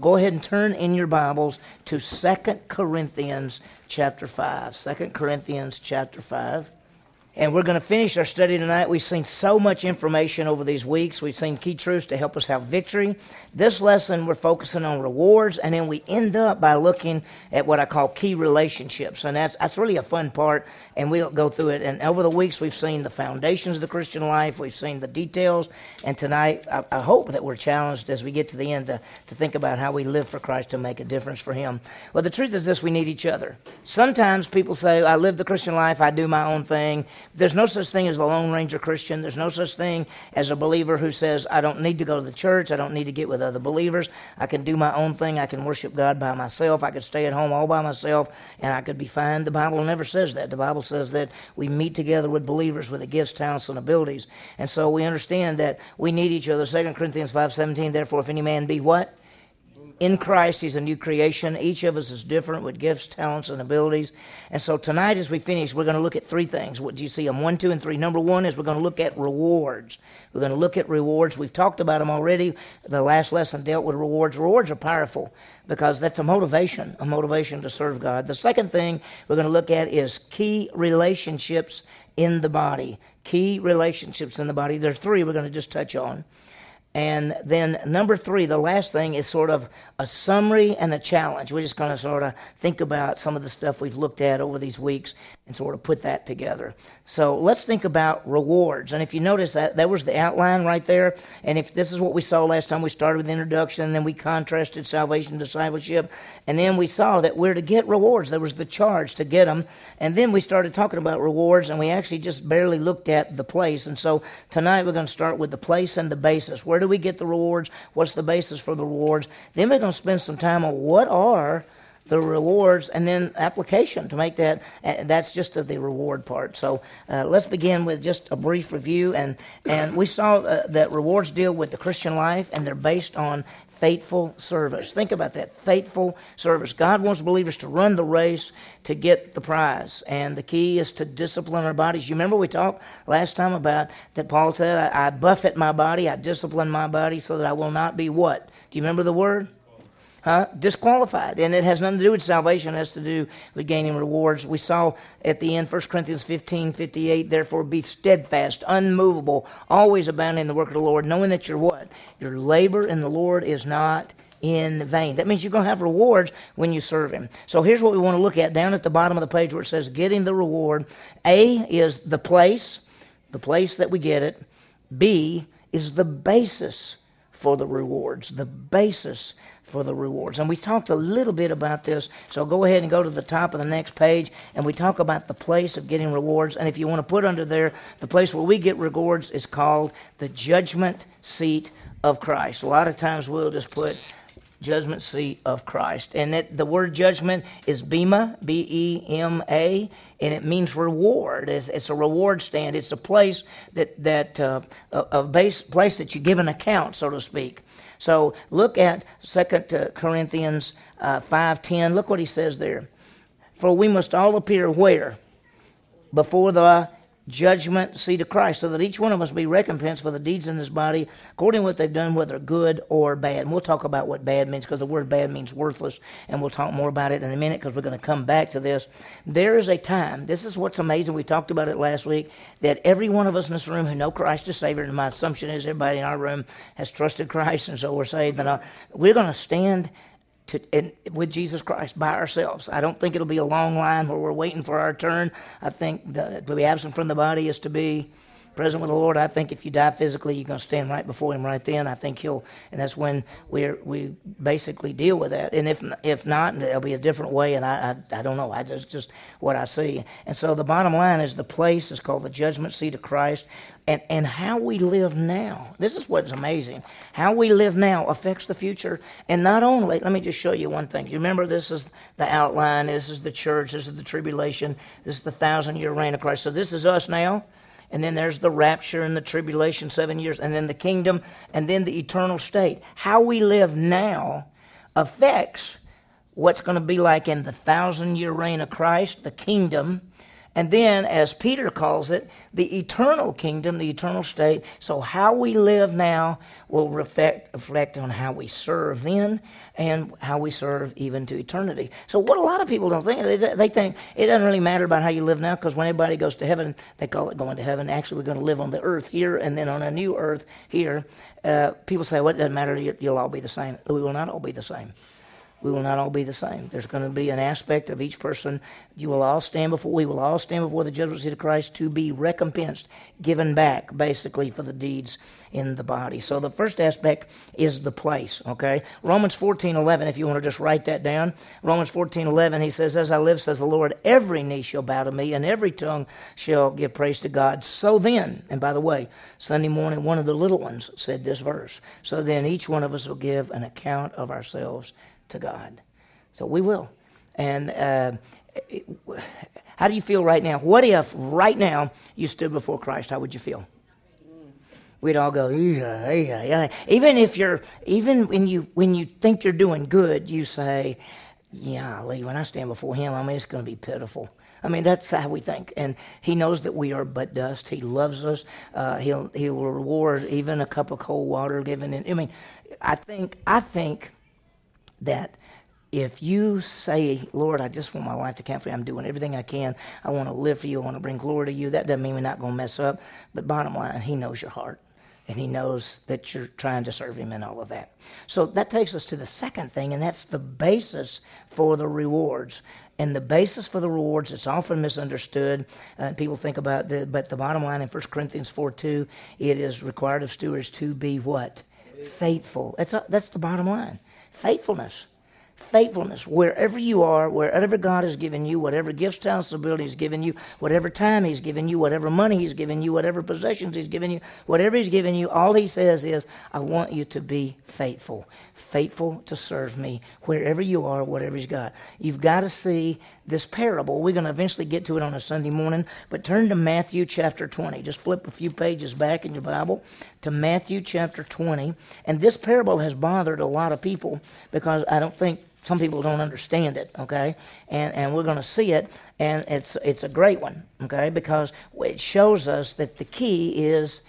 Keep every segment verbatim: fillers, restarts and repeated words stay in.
Go ahead and turn in your Bibles to Second Corinthians chapter five. Second Corinthians chapter five. And we're going to finish our study tonight. We've seen so much information over these weeks. We've seen key truths to help us have victory. This lesson, we're focusing on rewards, and then we end up by looking at what I call key relationships. And that's that's really a fun part, and we'll go through it. And over the weeks, we've seen the foundations of the Christian life. We've seen the details. And tonight, I, I hope that we're challenged as we get to the end to, to think about how we live for Christ to make a difference for Him. Well, the truth is this, we need each other. Sometimes people say, I live the Christian life, I do my own thing. There's no such thing as a Lone Ranger Christian. There's no such thing as a believer who says, I don't need to go to the church. I don't need to get with other believers. I can do my own thing. I can worship God by myself. I could stay at home all by myself, and I could be fine. The Bible never says that. The Bible says that we meet together with believers with the gifts, talents, and abilities. And so we understand that we need each other. Second Corinthians five seventeen, therefore, if any man be what? In Christ, He's a new creation. Each of us is different with gifts, talents, and abilities. And so tonight as we finish, we're going to look at three things. What do you see them? One, two, and three. Number one is we're going to look at rewards. We're going to look at rewards. We've talked about them already. The last lesson dealt with rewards. Rewards are powerful because that's a motivation, a motivation to serve God. The second thing we're going to look at is key relationships in the body. Key relationships in the body. There are three we're going to just touch on. And then number three, the last thing is sort of a summary and a challenge. We're just going to sort of think about some of the stuff we've looked at over these weeks and sort of put that together. So let's think about rewards. And if you notice that, that was the outline right there. And if this is what we saw last time, we started with the introduction, and then we contrasted salvation, discipleship. And then we saw that we're to get rewards. There was the charge to get them. And then we started talking about rewards, and we actually just barely looked at the place. And so tonight we're going to start with the place and the basis. Where do we get the rewards? What's the basis for the rewards? Then we're going to spend some time on what are the rewards, and then application to make that. Uh, that's just the, the reward part. So uh, let's begin with just a brief review. And, and we saw uh, that rewards deal with the Christian life, and they're based on faithful service. Think about that, faithful service. God wants believers to run the race to get the prize, and the key is to discipline our bodies. You remember we talked last time about that Paul said, I, I buffet my body, I discipline my body so that I will not be what? Do you remember the word? Huh? Disqualified. And it has nothing to do with salvation. It has to do with gaining rewards. We saw at the end, First Corinthians fifteen fifty-eight, therefore be steadfast, unmovable, always abounding in the work of the Lord, knowing that your what? Your labor in the Lord is not in vain. That means you're going to have rewards when you serve Him. So here's what we want to look at down at the bottom of the page where it says getting the reward. A is the place, the place that we get it. B is the basis for the rewards, the basis for the rewards. And we talked a little bit about this, so go ahead and go to the top of the next page, and we talk about the place of getting rewards. And if you want to put under there, the place where we get rewards is called the judgment seat of Christ. A lot of times we'll just put judgment seat of Christ. And it, the word judgment is Bema, B E M A, and it means reward. It's, it's a reward stand. It's a place that, that uh, a, a base, place that you give an account, so to speak. So look at Second Corinthians uh, five ten. Look what he says there. For we must all appear where? Before the judgment seat of Christ, so that each one of us be recompensed for the deeds in this body according to what they've done, whether good or bad. And we'll talk about what bad means, because the word bad means worthless, and we'll talk more about it in a minute, because we're going to come back to this. There is a time, this is what's amazing, we talked about it last week, that every one of us in this room who know Christ as Savior, and my assumption is everybody in our room has trusted Christ, and so we're saved, and all, we're going to stand To, and with Jesus Christ by ourselves. I don't think it'll be a long line where we're waiting for our turn. I think the, to be absent from the body is to be present with the Lord. I think if you die physically, you're going to stand right before Him right then. I think He'll, and that's when we we basically deal with that. And if if not, there'll be a different way. And I I, I don't know. I just just what I see. And so the bottom line is the place is called the judgment seat of Christ. And, and how we live now, this is what's amazing. How we live now affects the future. And not only, let me just show you one thing. You remember, this is the outline. This is the church. This is the tribulation. This is the thousand-year reign of Christ. So this is us now. And then there's the rapture and the tribulation, seven years, and then the kingdom, and then the eternal state. How we live now affects what's going to be like in the thousand-year reign of Christ, the kingdom, And then, as Peter calls it, the eternal kingdom, the eternal state. So how we live now will reflect, reflect on how we serve then and how we serve even to eternity. So what a lot of people don't think, they, they think it doesn't really matter about how you live now, because when everybody goes to heaven, they call it going to heaven. Actually, we're going to live on the earth here and then on a new earth here. Uh, people say, well, it doesn't matter, you'll all be the same. We will not all be the same. We will not all be the same. There's going to be an aspect of each person. You will all stand before, we will all stand before the judgment seat of Christ to be recompensed, given back, basically, for the deeds in the body. So the first aspect is the place, okay? Romans fourteen eleven, if you want to just write that down. Romans fourteen eleven, he says, "As I live, says the Lord, every knee shall bow to me, and every tongue shall give praise to God. So then," and by the way, Sunday morning, one of the little ones said this verse, "So then each one of us will give an account of ourselves to God." So we will. And uh, it, how do you feel right now? What if right now you stood before Christ? How would you feel? We'd all go, yeah, yeah, yeah. Even if you're, even when you when you think you're doing good, you say, "Yeah, when I stand before Him, I mean, it's going to be pitiful." I mean, that's how we think. And He knows that we are but dust. He loves us. Uh, he'll He will reward even a cup of cold water given. In, I mean, I think I think. that if you say, "Lord, I just want my life to count for you. I'm doing everything I can. I want to live for you. I want to bring glory to you." That doesn't mean we're not going to mess up. But bottom line, He knows your heart. And He knows that you're trying to serve Him and all of that. So that takes us to the second thing, and that's the basis for the rewards. And the basis for the rewards, it's often misunderstood. Uh, people think about the, but the bottom line in First Corinthians four two, it is required of stewards to be what? Faithful. That's a, that's the bottom line. Faithfulness. Faithfulness. Wherever you are, wherever God has given you, whatever gifts, talents, ability He's given you, whatever time He's given you, whatever money He's given you, whatever possessions He's given you, whatever He's given you, all He says is, "I want you to be faithful. Faithful to serve Me wherever you are, whatever He's got." You've got to see this parable. We're going to eventually get to it on a Sunday morning, but turn to Matthew chapter twenty. Just flip a few pages back in your Bible to Matthew chapter twenty. And this parable has bothered a lot of people because I don't think some people don't understand it, okay? And and we're going to see it, and it's it's a great one, okay? Because it shows us that the key is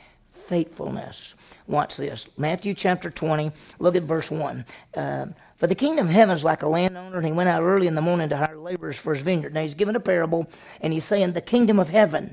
faithfulness. Watch this. Matthew chapter twenty, look at verse one. Uh, "For the kingdom of heaven is like a landowner, and he went out early in the morning to hire laborers for his vineyard." Now, He's given a parable, and He's saying the kingdom of heaven.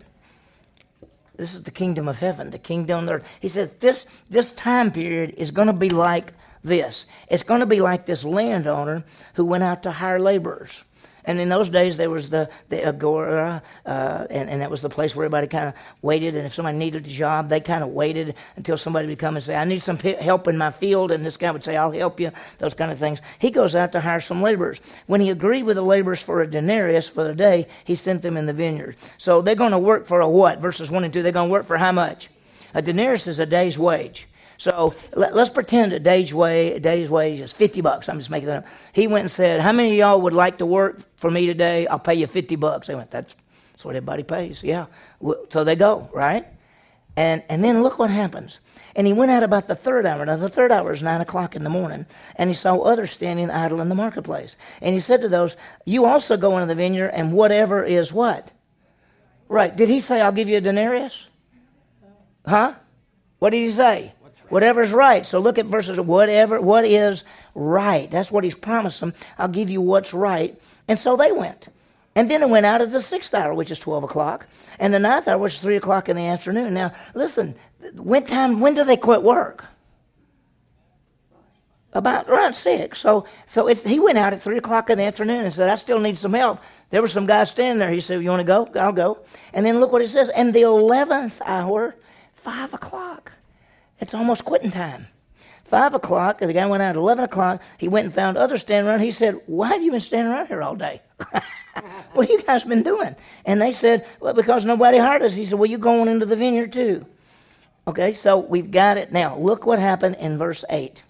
This is the kingdom of heaven, the kingdom on the earth. He says this, this time period is going to be like this. It's going to be like this landowner who went out to hire laborers. And in those days, there was the, the agora, uh, and, and that was the place where everybody kind of waited. And if somebody needed a job, they kind of waited until somebody would come and say, "I need some help in my field." And this guy would say, "I'll help you," those kind of things. He goes out to hire some laborers. When he agreed with the laborers for a denarius for the day, he sent them in the vineyard. So they're going to work for a what? Verses one and two, they're going to work for how much? A denarius is a day's wage. So let, let's pretend a day's wage, a day's wage is fifty bucks. I'm just making that up. He went and said, "How many of y'all would like to work for me today? I'll pay you fifty bucks. They went, that's, that's what everybody pays. Yeah. So they go, right? And and then look what happens. "And he went out about the third hour." Now, the third hour is nine o'clock in the morning. "And he saw others standing idle in the marketplace. And he said to those, 'You also go into the vineyard, and whatever is what?'" Right. Did he say, "I'll give you a denarius"? Huh? What did he say? Whatever's right. So look at verses, whatever, what is right. That's what He's promised them. "I'll give you what's right." And so they went. And then it went out at the sixth hour, which is twelve o'clock, and the ninth hour, which is three o'clock in the afternoon. Now, listen, when time, when do they quit work? About around six. So so it's, he went out at three o'clock in the afternoon and said, "I still need some help." There were some guys standing there. He said, "You want to go? I'll go." And then look what he says. "And the eleventh hour, five o'clock. It's almost quitting time. Five o'clock, the guy went out at eleven o'clock. He went and found others standing around. He said, 'Why have you been standing around here all day? What have you guys been doing?' And they said, 'Well, because nobody hired us.' He said, 'Well, you're going into the vineyard too.'" Okay, so we've got it now. Look what happened in verse eight.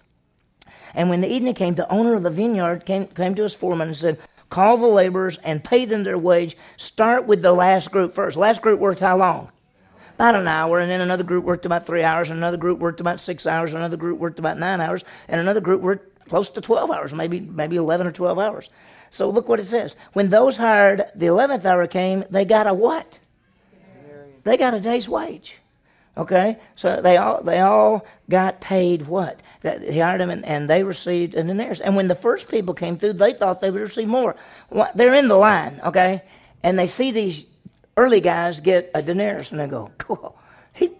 "And when the evening came, the owner of the vineyard came, came to his foreman and said, 'Call the laborers and pay them their wage. Start with the last group first.'" Last group worked how long? About an hour, and then another group worked about three hours, and another group worked about six hours, and another group worked about nine hours, and another group worked close to twelve hours, maybe maybe eleven or twelve hours. So look what it says. When those hired, the eleventh hour came, they got a what? They got a day's wage. Okay? So they all they all got paid what? That he hired them, and, and they received an denarius. And when the first people came through, they thought they would receive more. Well, they're in the line, okay? And they see these early guys get a denarius, and they go, cool. He,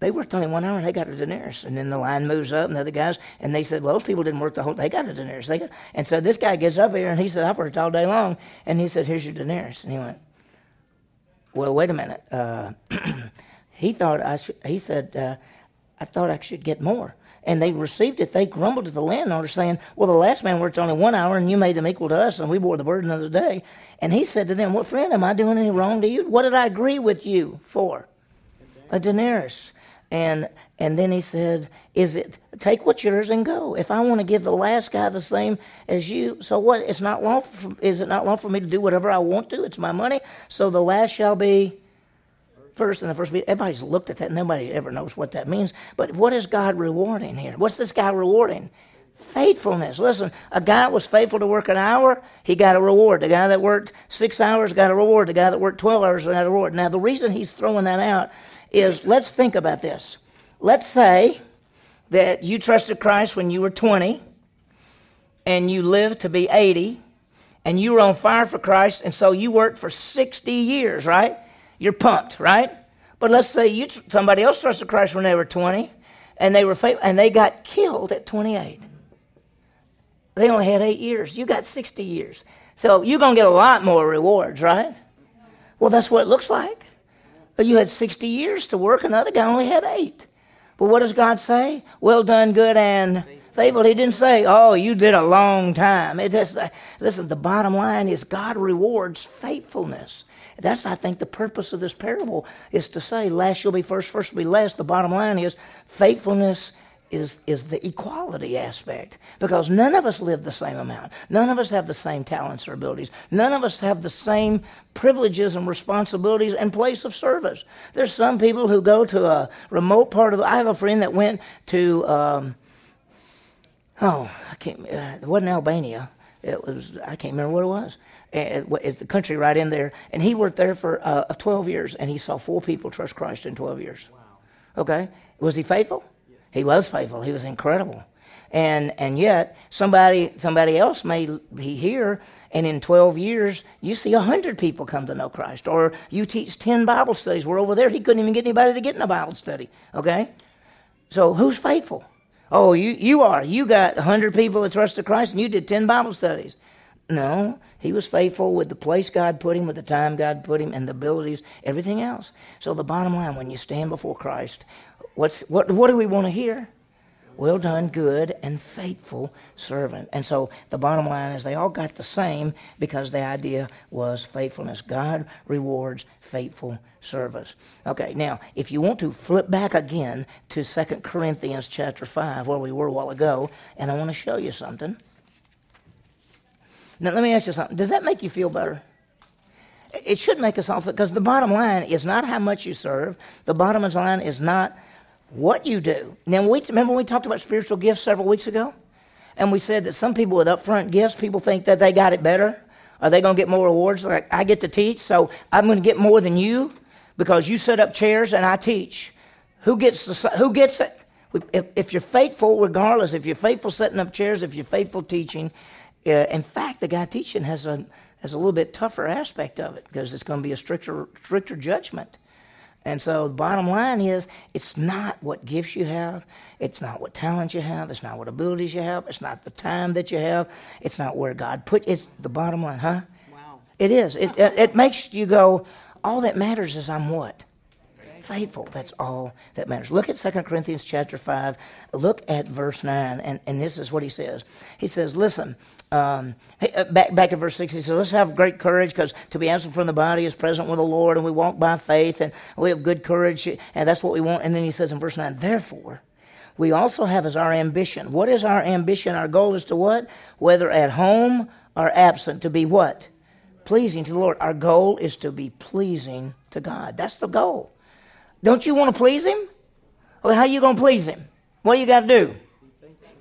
they worked only one hour, and they got a denarius. And then the line moves up, and the other guys, and they said, well, those people didn't work the whole day. They got a denarius. They got, and so this guy gets up here, and he said, I've worked all day long. And he said, here's your denarius. And he went, well, wait a minute. Uh, he thought I should, he said, uh, I thought I should get more. And they received it. They grumbled to the landowner, saying, well, the last man worked only one hour, and you made them equal to us, and we bore the burden of the day. And he said to them, what, friend, am I doing any wrong to you? What did I agree with you for? A denarius. And and then he said, is it, take what's yours and go. If I want to give the last guy the same as you, so what? It's not lawful. Is it not lawful for me to do whatever I want to? It's my money. So the last shall be first, and the first, everybody's looked at that. Nobody ever knows what that means. But what is God rewarding here? What's this guy rewarding? Faithfulness. Listen, a guy was faithful to work an hour, he got a reward. The guy that worked six hours got a reward. The guy that worked twelve hours got a reward. Now, the reason he's throwing that out is, let's think about this. Let's say that you trusted Christ when you were twenty, and you lived to be eighty, and you were on fire for Christ, and so you worked for sixty years, right? You're pumped, right? But let's say you somebody else trusted Christ when they were twenty, and they were faithful, and they got killed at twenty-eight. They only had eight years. You got sixty years. So you're going to get a lot more rewards, right? Well, that's what it looks like. You had sixty years to work, another guy only had eight. But what does God say? Well done, good and faithful. He didn't say, oh, you did a long time. It is, listen, the bottom line is God rewards faithfulness. That's, I think, the purpose of this parable, is to say last shall be first, first shall be last. The bottom line is faithfulness is is the equality aspect, because none of us live the same amount. None of us have the same talents or abilities. None of us have the same privileges and responsibilities and place of service. There's some people who go to a remote part of the... I have a friend that went to, um, oh, I can't, uh, it wasn't Albania. It was, I can't remember what it was. It's the country right in there. And he worked there for uh, twelve years, and he saw four people trust Christ in twelve years. Wow. Okay? Was he faithful? Yes. He was faithful. He was incredible. And and yet, somebody somebody else may be here, and in twelve years, you see one hundred people come to know Christ. Or you teach ten Bible studies. We're over there. He couldn't even get anybody to get in a Bible study. Okay? So who's faithful? Oh, you, you are. You got one hundred people that trusted Christ, and you did ten Bible studies. No, he was faithful with the place God put him, with the time God put him, and the abilities, everything else. So the bottom line, when you stand before Christ, what's what what do we want to hear? Well done, good and faithful servant. And so the bottom line is they all got the same, because the idea was faithfulness. God rewards faithful service. Okay, now, if you want to flip back again to Second Corinthians chapter five, where we were a while ago, and I want to show you something. Now, let me ask you something. Does that make you feel better? It should make us all feel, because the bottom line is not how much you serve. The bottom line is not what you do. Now, we, remember we talked about spiritual gifts several weeks ago? And we said that some people with upfront gifts, people think that they got it better. Are they going to get more rewards? Like, I get to teach, so I'm going to get more than you because you set up chairs and I teach. Who gets the, who gets it? If, if you're faithful, regardless, if you're faithful setting up chairs, if you're faithful teaching, Uh, in fact, the guy teaching has a has a little bit tougher aspect of it, because it's going to be a stricter stricter judgment. And so the bottom line is, it's not what gifts you have. It's not what talent you have. It's not what abilities you have. It's not the time that you have. It's not where God put. It's the bottom line, huh? Wow. It is. It it, it makes you go, all that matters is I'm what? Faithful. That's all that matters. Look at Second Corinthians chapter five. Look at verse nine, and, and this is what he says. He says, listen, um, back, back to verse six, he says, let's have great courage, because to be absent from the body is present with the Lord, and we walk by faith, and we have good courage, and that's what we want. And then he says in verse nine, therefore, we also have as our ambition. What is our ambition? Our goal is to what? Whether at home or absent, to be what? Pleasing to the Lord. Our goal is to be pleasing to God. That's the goal. Don't you want to please him? Well, how are you going to please him? What do you got to do?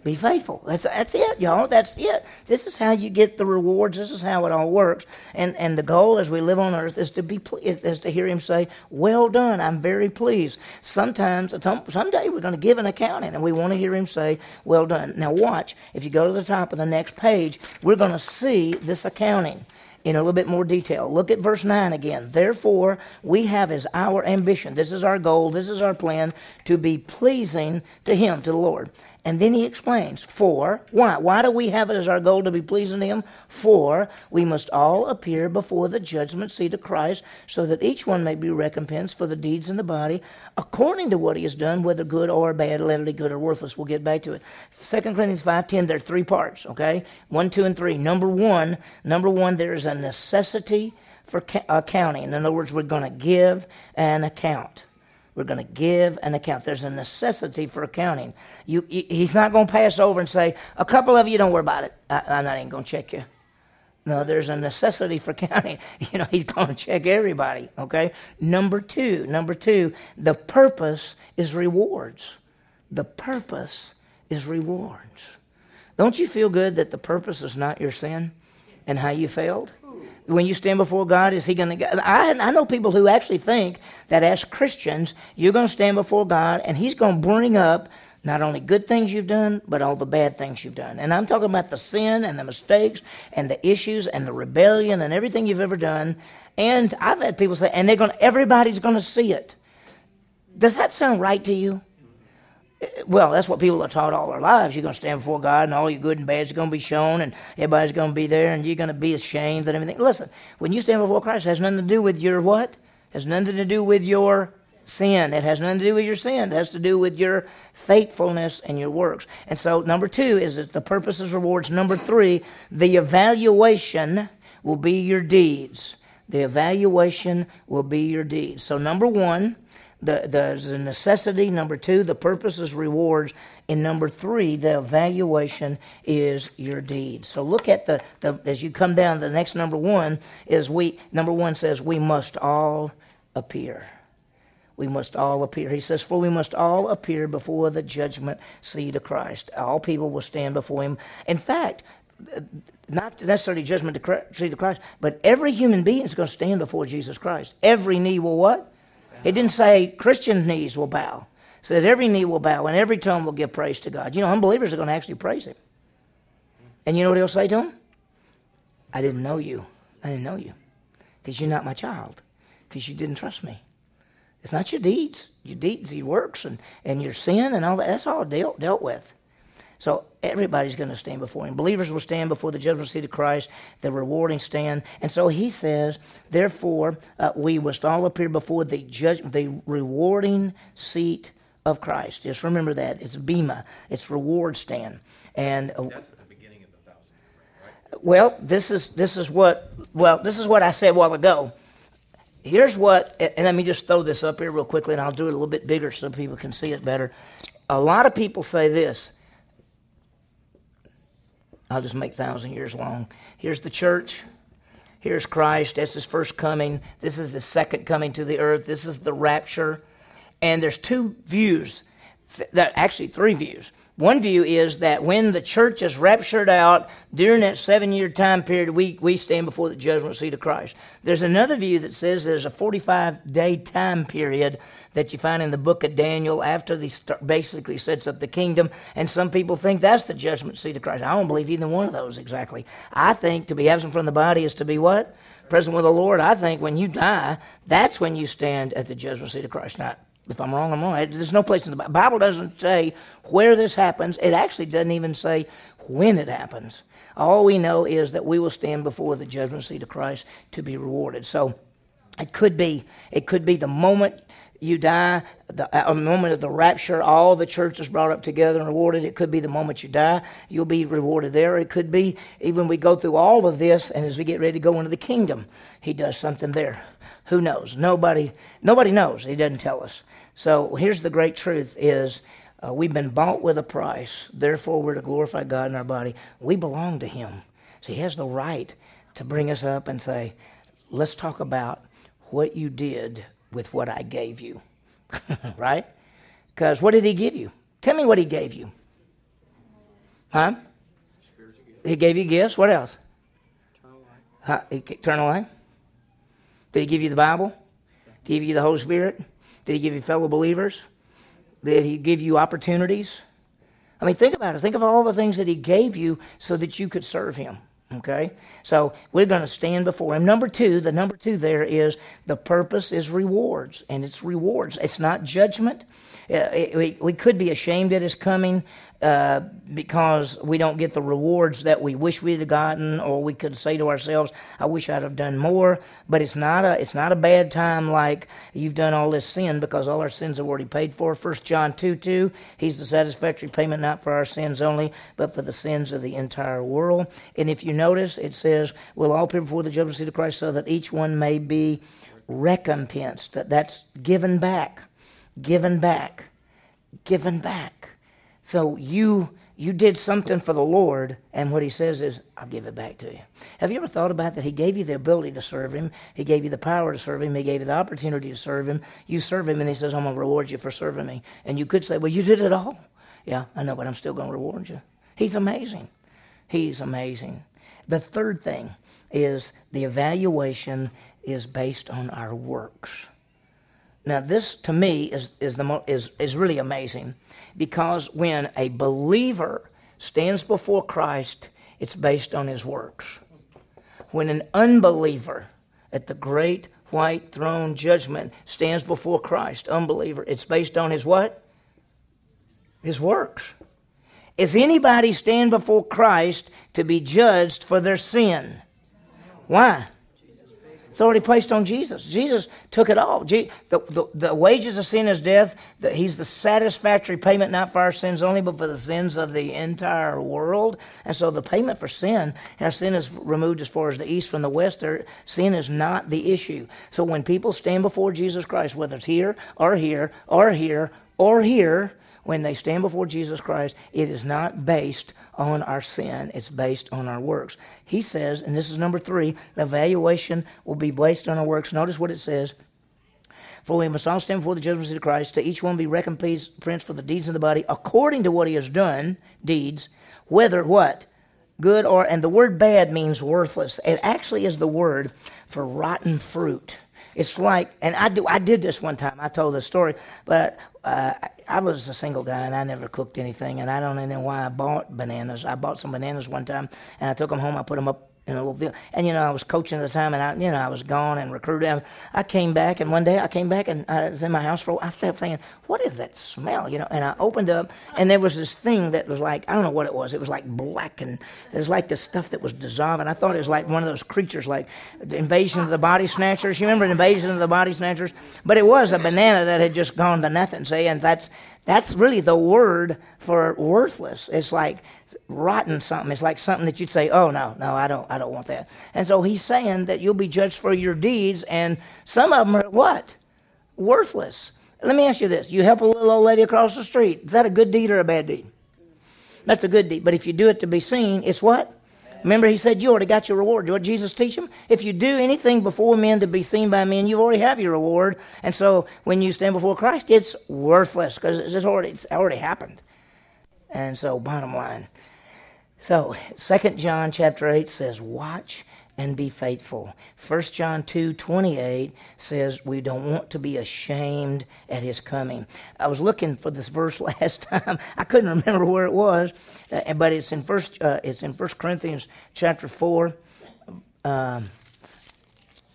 Be faithful. That's that's it, y'all. That's it. This is how you get the rewards. This is how it all works. And and the goal as we live on earth is to be is to hear him say, "Well done. I'm very pleased." Sometimes, someday we're going to give an accounting, and we want to hear him say, "Well done." Now watch. If you go to the top of the next page, we're going to see this accounting in a little bit more detail. Look at verse nine again. Therefore, we have as our ambition, this is our goal, this is our plan, to be pleasing to him, to the Lord. And then he explains, for, why? Why do we have it as our goal to be pleasing to him? For we must all appear before the judgment seat of Christ, so that each one may be recompensed for the deeds in the body, according to what he has done, whether good or bad, let it be good or worthless. We'll get back to it. Second Corinthians five ten, there are three parts, okay? One, two, and three. Number one, number one, there is a necessity for ca- accounting. In other words, we're going to give an account. We're going to give an account. There's a necessity for accounting. You, he's not going to pass over and say, a couple of you, don't worry about it. I, I'm not even going to check you. No, there's a necessity for accounting. You know, he's going to check everybody, okay? Number two, number two, the purpose is rewards. The purpose is rewards. Don't you feel good that the purpose is not your sin and how you failed? When you stand before God, is he going to... I, I know people who actually think that as Christians, you're going to stand before God and he's going to bring up not only good things you've done, but all the bad things you've done. And I'm talking about the sin and the mistakes and the issues and the rebellion and everything you've ever done. And I've had people say, and they're going to, everybody's going to see it. Does that sound right to you? Well, that's what people are taught all their lives. You're going to stand before God, and all your good and bad is going to be shown, and everybody's going to be there, and you're going to be ashamed and everything. Listen, when you stand before Christ, it has nothing to do with your what? It has nothing to do with your sin. It has nothing to do with your sin. It has to do with your faithfulness and your works. And so number two is that the purpose is rewards. Number three, the evaluation will be your deeds. The evaluation will be your deeds. So number one, The, the, the necessity, number two, the purpose is rewards, and number three, the evaluation is your deeds. So look at the, the as you come down, the next number one is we, number one says, we must all appear. We must all appear. He says, for we must all appear before the judgment seat of Christ. All people will stand before him. In fact, not necessarily judgment seat of Christ, but every human being is going to stand before Jesus Christ. Every knee will what? It didn't say Christian knees will bow. It said every knee will bow and every tongue will give praise to God. You know, unbelievers are going to actually praise him. And you know what he'll say to them? I didn't know you. I didn't know you because you're not my child, because you didn't trust me. It's not your deeds. Your deeds, your works, and, and your sin and all that. That's all dealt, dealt with. So everybody's going to stand before him. Believers will stand before the judgment seat of Christ, the rewarding stand. And so he says, therefore, uh, we must all appear before the judgment, the rewarding seat of Christ. Just remember that. It's Bema. It's reward stand. And uh, that's at the beginning of the thousand year reign, right? Well, this is this is what well this is what I said a while ago. Here's what, and let me just throw this up here real quickly, and I'll do it a little bit bigger so people can see it better. A lot of people say this. I'll just make thousand years long. Here's the church. Here's Christ. That's his first coming. This is his second coming to the earth. This is the rapture. And there's two views, th- that, actually three views. One view is that when the church is raptured out, during that seven-year time period, we, we stand before the judgment seat of Christ. There's another view that says there's a forty-five day time period that you find in the book of Daniel after he basically sets up the kingdom, and some people think that's the judgment seat of Christ. I don't believe either one of those exactly. I think to be absent from the body is to be what? Present with the Lord. I think when you die, that's when you stand at the judgment seat of Christ. Now, if I'm wrong, I'm wrong. There's no place in the Bible. The Bible doesn't say where this happens. It actually doesn't even say when it happens. All we know is that we will stand before the judgment seat of Christ to be rewarded. So it could be, it could be the moment you die, the uh, moment of the rapture, all the church is brought up together and rewarded. It could be the moment you die, you'll be rewarded there. It could be even we go through all of this, and as we get ready to go into the kingdom, he does something there. Who knows? Nobody, nobody knows. He doesn't tell us. So here's the great truth is uh, we've been bought with a price. Therefore, we're to glorify God in our body. We belong to him. So he has the right to bring us up and say, let's talk about what you did with what I gave you, right? Because what did he give you? Tell me what he gave you. Huh? Spiritual gifts. He gave you gifts. What else? Eternal life. Huh? Eternal life. Did he give you the Bible? Did he give you the Holy Spirit? Did he give you fellow believers? Did he give you opportunities? I mean, think about it. Think of all the things that he gave you so that you could serve him. Okay? So we're going to stand before him. Number two, the number two there is the purpose is rewards, and it's rewards. It's not judgment. Uh, it, we, we could be ashamed at his coming uh, because we don't get the rewards that we wish we'd have gotten, or we could say to ourselves, I wish I'd have done more. But it's not a it's not a bad time like you've done all this sin, because all our sins are already paid for. First John two two, he's the satisfactory payment not for our sins only, but for the sins of the entire world. And if you notice, it says, we'll all appear before the judgment seat of Christ so that each one may be recompensed. That That's given back. Given back, given back. So you you did something for the Lord, and what he says is, I'll give it back to you. Have you ever thought about that? He gave you the ability to serve him. He gave you the power to serve him. He gave you the opportunity to serve him. You serve him, and he says, I'm going to reward you for serving me. And you could say, well, you did it all. Yeah, I know, but I'm still going to reward you. He's amazing. He's amazing. The third thing is the evaluation is based on our works. Now, this to me is is the mo- is is really amazing, because when a believer stands before Christ, it's based on his works. When an unbeliever at the great white throne judgment stands before Christ, unbeliever, it's based on his what? His works. Is anybody stand before Christ to be judged for their sin? Why? It's already placed on Jesus. Jesus took it all. The, the, the wages of sin is death. The, he's the satisfactory payment, not for our sins only, but for the sins of the entire world. And so the payment for sin, our sin is removed as far as the east from the west. There, sin is not the issue. So when people stand before Jesus Christ, whether it's here or here or here or here, when they stand before Jesus Christ, it is not based on our sin. It's based on our works. He says, and this is number three, the evaluation will be based on our works. Notice what it says. For we must all stand before the judgment seat of Christ, to each one be recompensed for the deeds of the body, according to what he has done, deeds, whether what? Good or, and the word bad means worthless. It actually is the word for rotten fruit. It's like, and I do. I did this one time. I told this story, but uh, I was a single guy, and I never cooked anything, and I don't know why I bought bananas. I bought some bananas one time, and I took them home. I put them up in a little deal, and you know, I was coaching at the time, and I, you know, I was gone and recruited. I came back, and one day I came back, and I was in my house for a while. I kept thinking, what is that smell? You know, and I opened up, and there was this thing that was like, I don't know what it was. It was like black, and it was like the stuff that was dissolving. I thought it was like one of those creatures, like the Invasion of the Body Snatchers. You remember the Invasion of the Body Snatchers? But it was a banana that had just gone to nothing. See, and that's that's really the word for worthless. It's like rotten something. It's like something that you'd say, oh, no, no, I don't I don't want that. And so he's saying that you'll be judged for your deeds, and some of them are what? Worthless. Let me ask you this. You help a little old lady across the street. Is that a good deed or a bad deed? That's a good deed. But if you do it to be seen, it's what? Remember, he said you already got your reward. What did Jesus teach him? If you do anything before men to be seen by men, you already have your reward. And so when you stand before Christ, it's worthless, because it's already, it's already happened. And so, bottom line. So Second John chapter eight says, watch and be faithful. First John two twenty-eight says we don't want to be ashamed at his coming. I was looking for this verse last time. I couldn't remember where it was, but it's in first. Uh, it's in First Corinthians chapter four. Um,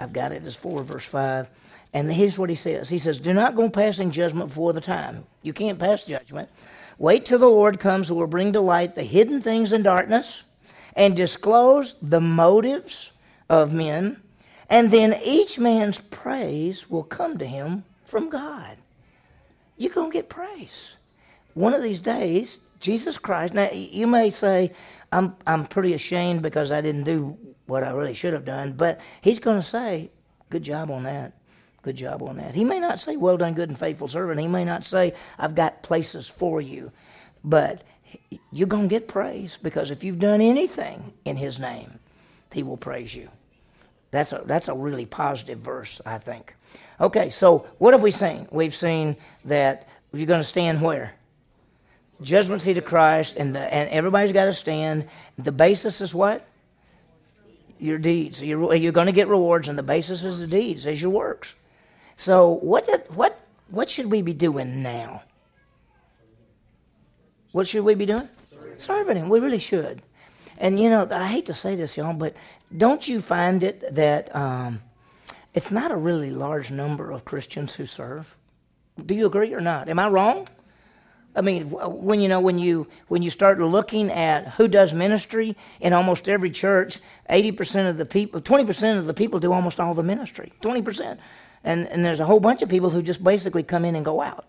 I've got it as four, verse five. And here's what he says. He says, do not go passing judgment before the time. You can't pass judgment. Wait till the Lord comes, who will bring to light the hidden things in darkness, and disclose the motives of men, and then each man's praise will come to him from God. You're going to get praise. One of these days, Jesus Christ. Now, you may say, I'm I'm pretty ashamed because I didn't do what I really should have done, but he's going to say, good job on that. Good job on that. He may not say, well done, good and faithful servant. He may not say, I've got places for you, but you're going to get praise, because if you've done anything in his name, he will praise you. That's a that's a really positive verse, I think. Okay, so what have we seen? We've seen that you're going to stand where? Judgment seat of Christ, and the, and everybody's got to stand. The basis is what? Your deeds. You're, you're going to get rewards, and the basis is the deeds, as your works. So what did, what what should we be doing now? What should we be doing? Serving. Serving him. We really should. And, you know, I hate to say this, y'all, but don't you find it that um, it's not a really large number of Christians who serve? Do you agree or not? Am I wrong? I mean, when you know when you when you start looking at who does ministry in almost every church, eighty percent of the people, twenty percent of the people do almost all the ministry, twenty percent, and and there's a whole bunch of people who just basically come in and go out.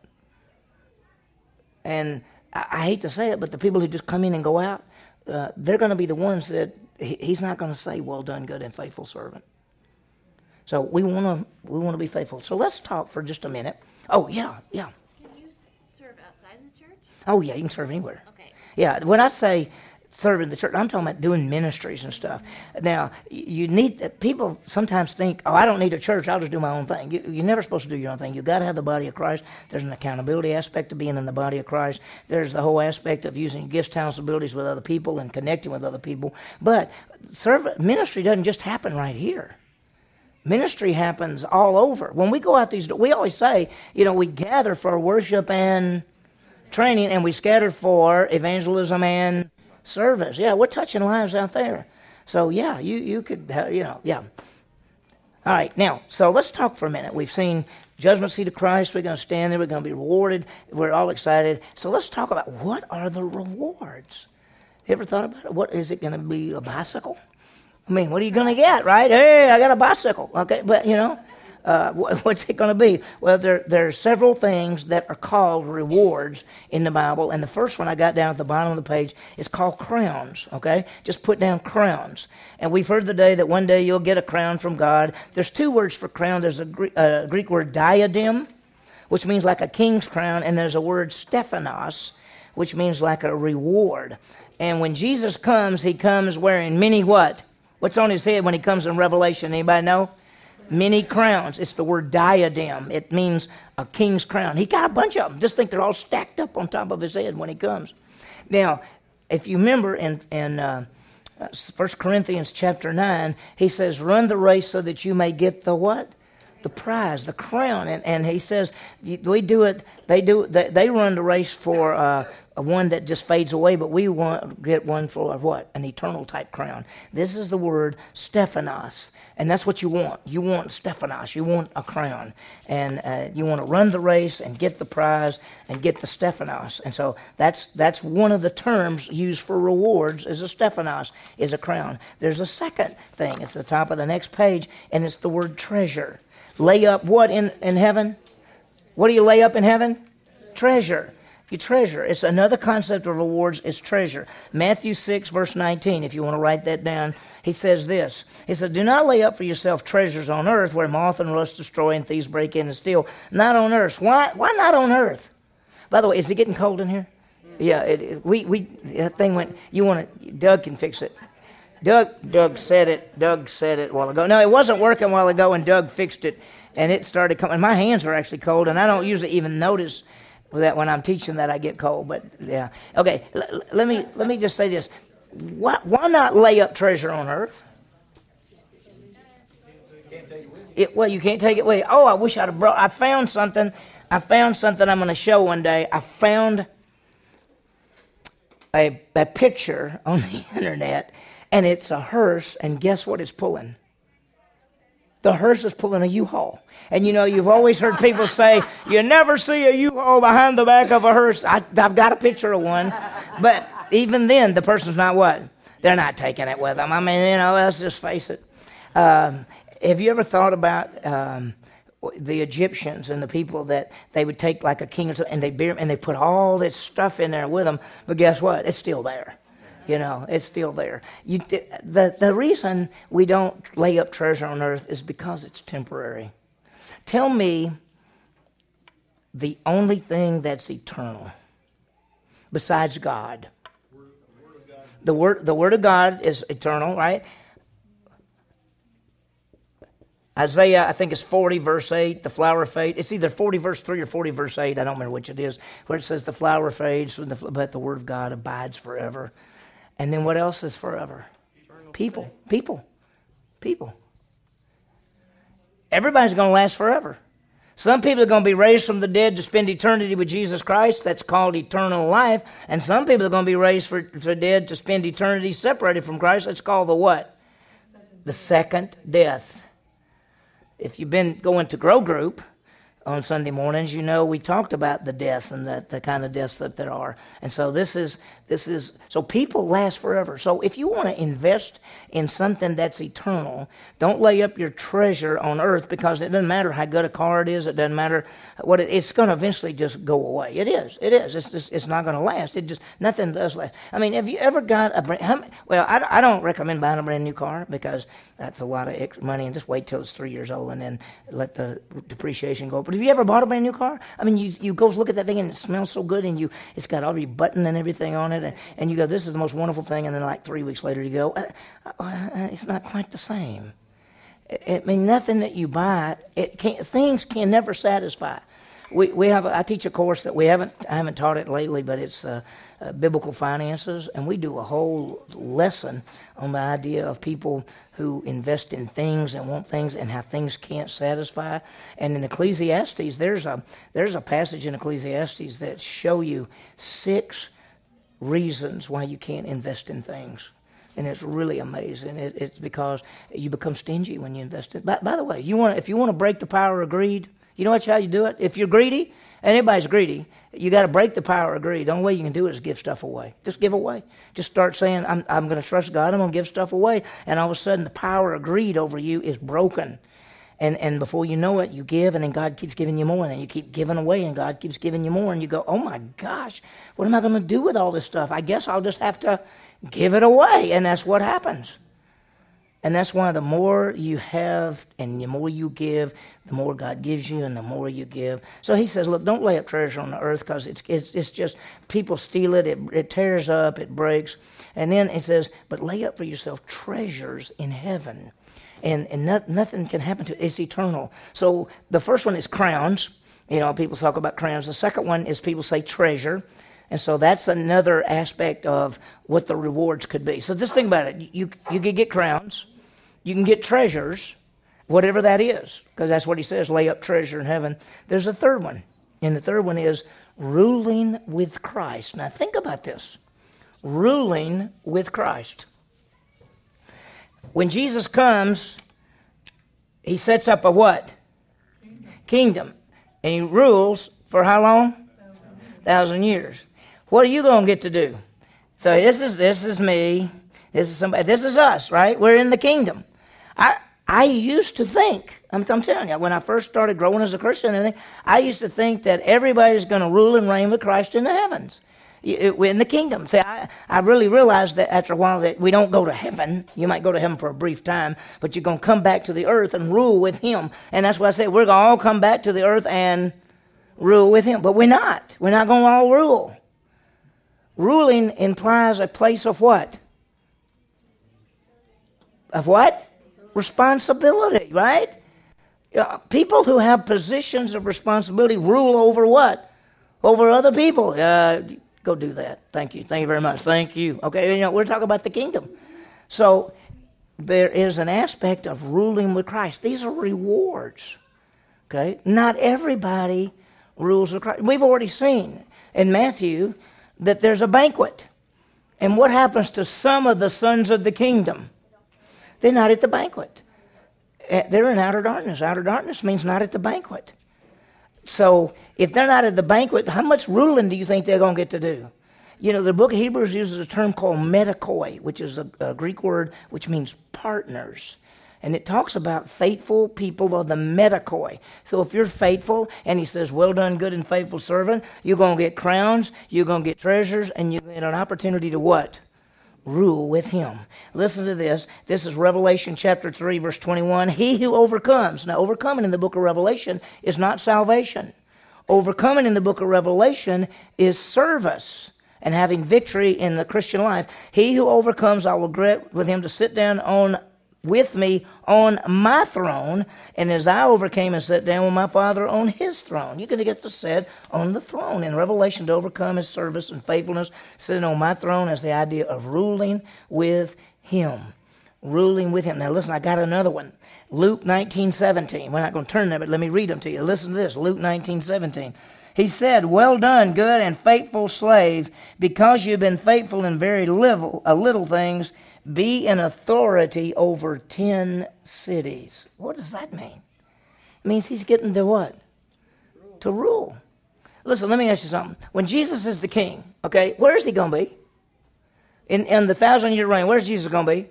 And I, I hate to say it, but the people who just come in and go out, uh, they're going to be the ones that he, he's not going to say, "Well done, good and faithful servant." So we want to we want to be faithful. So let's talk for just a minute. Oh yeah, yeah. Oh, yeah, you can serve anywhere. Okay. Yeah, when I say serving the church, I'm talking about doing ministries and stuff. Mm-hmm. Now, you need people sometimes think, oh, I don't need a church. I'll just do my own thing. You, you're never supposed to do your own thing. You've got to have the body of Christ. There's an accountability aspect to being in the body of Christ. There's the whole aspect of using gifts, talents, abilities with other people and connecting with other people. But serve, ministry doesn't just happen right here. Ministry happens all over. When we go out these doors, we always say, you know, we gather for worship and training, and we scatter for evangelism and service. Yeah, we're touching lives out there. So yeah, you you could you know yeah. All right, now so let's talk for a minute. We've seen judgment seat of Christ. We're going to stand there. We're going to be rewarded. We're all excited. So let's talk about what are the rewards. You ever thought about it? What is it going to be? A bicycle? I mean, what are you going to get? Right? Hey, I got a bicycle. Okay, but you know. Uh, what's it going to be? Well, there, there are several things that are called rewards in the Bible, and the first one I got down at the bottom of the page is called crowns, okay? Just put down crowns. And we've heard today that one day you'll get a crown from God. There's two words for crown. There's a, Gre- a Greek word diadem, which means like a king's crown, and there's a word Stephanos, which means like a reward. And when Jesus comes, he comes wearing many what? What's on his head when he comes in Revelation? Anybody know? Many crowns. It's the word diadem. It means a king's crown. He got a bunch of them. Just think they're all stacked up on top of his head when he comes. Now, if you remember in, in uh, First Corinthians chapter nine, he says, run the race so that you may get the what? The prize, the crown. And, and he says, we do it, they do they, they run the race for uh, one that just fades away, but we want get one for what? An eternal type crown. This is the word Stephanos. And that's what you want. You want Stephanos. You want a crown. And uh, you want to run the race and get the prize and get the Stephanos. And so that's that's one of the terms used for rewards is a Stephanos, is a crown. There's a second thing. It's the top of the next page, and it's the word treasure. Lay up what in, in heaven? What do you lay up in heaven? Treasure. You treasure. It's another concept of rewards is treasure. Matthew six, verse nineteen, if you want to write that down, he says this. He said, do not lay up for yourself treasures on earth where moth and rust destroy and thieves break in and steal. Not on earth. Why Why not on earth? By the way, is it getting cold in here? Yeah, it, it, we, we, that thing went, you want to, Doug can fix it. Doug Doug said it. Doug said it a while ago. No, it wasn't working a while ago, and Doug fixed it, and it started coming. My hands are actually cold, and I don't usually even notice that when I'm teaching that I get cold. But yeah, okay. L- l- let me let me just say this: why, why not lay up treasure on earth? It, well, you can't take it with you. Oh, I wish I'd have brought. I found something. I found something. I'm going to show one day. I found a a picture on the internet. And it's a hearse, and guess what it's pulling? The hearse is pulling a U-Haul. And you know, you've always heard people say, you never see a U-Haul behind the back of a hearse. I, I've got a picture of one. But even then, the person's not what? They're not taking it with them. I mean, you know, let's just face it. Um, have you ever thought about um, the Egyptians and the people that they would take like a king and they bear, and they put all this stuff in there with them, but guess what? It's still there. You know, it's still there. You, the, the reason we don't lay up treasure on earth is because it's temporary. Tell me the only thing that's eternal besides God. Word, the, word of God. The, word, the Word of God is eternal, right? Isaiah, I think it's forty, verse eight, the flower fades. It's either forty, verse three or forty, verse eight. I don't remember which it is, where it says the flower fades, but the word of God abides forever. And then what else is forever? People, people, people. Everybody's going to last forever. Some people are going to be raised from the dead to spend eternity with Jesus Christ. That's called eternal life. And some people are going to be raised for, for dead to spend eternity separated from Christ. That's called the what? The second death. If you've been going to Grow Group on Sunday mornings, you know we talked about the deaths and the, the kind of deaths that there are. And so this is, this is, so people last forever. So if you want to invest in something that's eternal, don't lay up your treasure on earth, because it doesn't matter how good a car it is, it doesn't matter what it, it's going to eventually just go away. It is, it is, it's just, it's not going to last. It just, nothing does last. I mean, have you ever got a, brand, how, well, I, I don't recommend buying a brand new car, because that's a lot of extra money, and just wait till it's three years old and then let the depreciation go up. But have you ever bought a brand new car? I mean, you, you go look at that thing and it smells so good, and you it's got all your button and everything on it, and, and you go, this is the most wonderful thing, and then like three weeks later you go, uh, uh, it's not quite the same. I mean, nothing that you buy, it can't, things can never satisfy. We we have a, I teach a course that we haven't I haven't taught it lately, but it's uh, uh, biblical finances, and we do a whole lesson on the idea of people who invest in things and want things and how things can't satisfy. And in Ecclesiastes, there's a there's a passage in Ecclesiastes that show you six reasons why you can't invest in things. And it's really amazing. It, it's because you become stingy when you invest in. By, by the way, you want if you want to break the power of greed. You know how you do it? If you're greedy, and everybody's greedy, you got to break the power of greed. The only way you can do it is give stuff away. Just give away. Just start saying, I'm, I'm going to trust God. I'm going to give stuff away. And all of a sudden, the power of greed over you is broken. And and before you know it, you give, and then God keeps giving you more, and then you keep giving away, and God keeps giving you more, and you go, oh, my gosh, what am I going to do with all this stuff? I guess I'll just have to give it away, and that's what happens. And that's why the more you have and the more you give, the more God gives you and the more you give. So he says, look, don't lay up treasure on the earth, because it's, it's it's just people steal it, it, it tears up, it breaks. And then he says, but lay up for yourself treasures in heaven. And, and not, nothing can happen to it. It's eternal. So the first one is crowns. You know, people talk about crowns. The second one is people say treasure. And so that's another aspect of what the rewards could be. So just think about it. You you could get crowns. You can get treasures, whatever that is, because that's what he says, lay up treasure in heaven. There's a third one, and the third one is ruling with Christ. Now think about this, ruling with Christ. When Jesus comes, he sets up a what? Kingdom. Kingdom. And he rules for how long? Thousand years. What are you going to get to do? So this is this is me. This is somebody. This is us, right? We're in the kingdom. I I used to think. I'm, I'm telling you, when I first started growing as a Christian, and everything, I used to think that everybody's going to rule and reign with Christ in the heavens. We're in the kingdom. See, I, I really realized that after a while that we don't go to heaven. You might go to heaven for a brief time, but you're going to come back to the earth and rule with him. And that's why I said we're going to all come back to the earth and rule with him. But we're not. We're not going to all rule. Ruling implies a place of what? Of what? Responsibility, right? People who have positions of responsibility rule over what? Over other people. Uh, go do that. Thank you. Thank you very much. Thank you. Okay, you know, we're talking about the kingdom. So there is an aspect of ruling with Christ. These are rewards. Okay? Not everybody rules with Christ. We've already seen in Matthew that there's a banquet. And what happens to some of the sons of the kingdom? They're not at the banquet. They're in outer darkness. Outer darkness means not at the banquet. So if they're not at the banquet, how much ruling do you think they're going to get to do? You know, the book of Hebrews uses a term called medikoi, which is a, a Greek word which means partners. And it talks about faithful people or the medikoi. So if you're faithful, and he says, well done, good and faithful servant, you're going to get crowns, you're going to get treasures, and you get an opportunity to what? Rule with him. Listen to this. This is Revelation chapter three, verse twenty-one. He who overcomes. Now, overcoming in the book of Revelation is not salvation. Overcoming in the book of Revelation is service and having victory in the Christian life. He who overcomes, I will grant with him to sit down on with me on my throne, and as I overcame and sat down with my Father on his throne. You're going to get to sit on the throne. In Revelation, to overcome is service and faithfulness. Sitting on my throne is the idea of ruling with him. Ruling with him. Now listen, I got another one. Luke nineteen seventeen. We're not going to turn there, but let me read them to you. Listen to this, Luke nineteen seventeen. He said, "Well done, good and faithful slave. Because you've been faithful in very little, uh, little things, be in authority over ten cities." What does that mean? It means he's getting to what? Rule. To rule. Listen, let me ask you something. When Jesus is the king, okay, where is he going to be? In, in the thousand-year reign, where's Jesus going to be?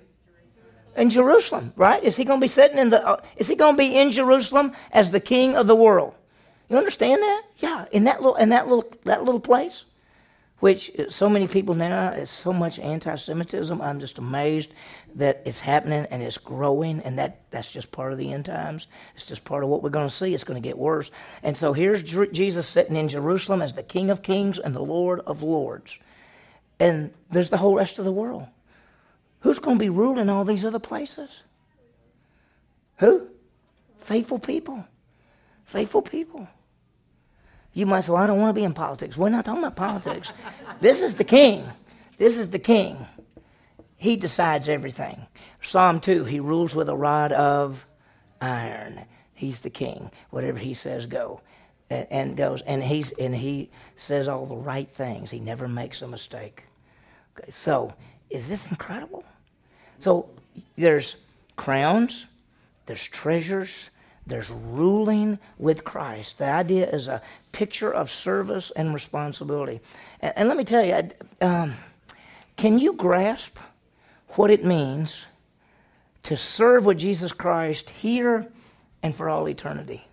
In Jerusalem, right? Is he going to be sitting in the? Uh, is he going to be in Jerusalem as the king of the world? You understand that? Yeah, in that little, in that little, that little place. Which so many people now, it's so much anti-Semitism. I'm just amazed that it's happening and it's growing, and that, that's just part of the end times. It's just part of what we're going to see. It's going to get worse. And so here's Jesus sitting in Jerusalem as the King of Kings and the Lord of Lords. And there's the whole rest of the world. Who's going to be ruling all these other places? Who? Faithful people. Faithful people. You might say, "Well, I don't want to be in politics." We're not talking about politics. This is the king. This is the king. He decides everything. Psalm two, he rules with a rod of iron. He's the king. Whatever he says, go. And goes. And he's and he says all the right things. He never makes a mistake. Okay, so is this incredible? So there's crowns, there's treasures, there's ruling with Christ. The idea is a picture of service and responsibility. And, and let me tell you, um, can you grasp what it means to serve with Jesus Christ here and for all eternity?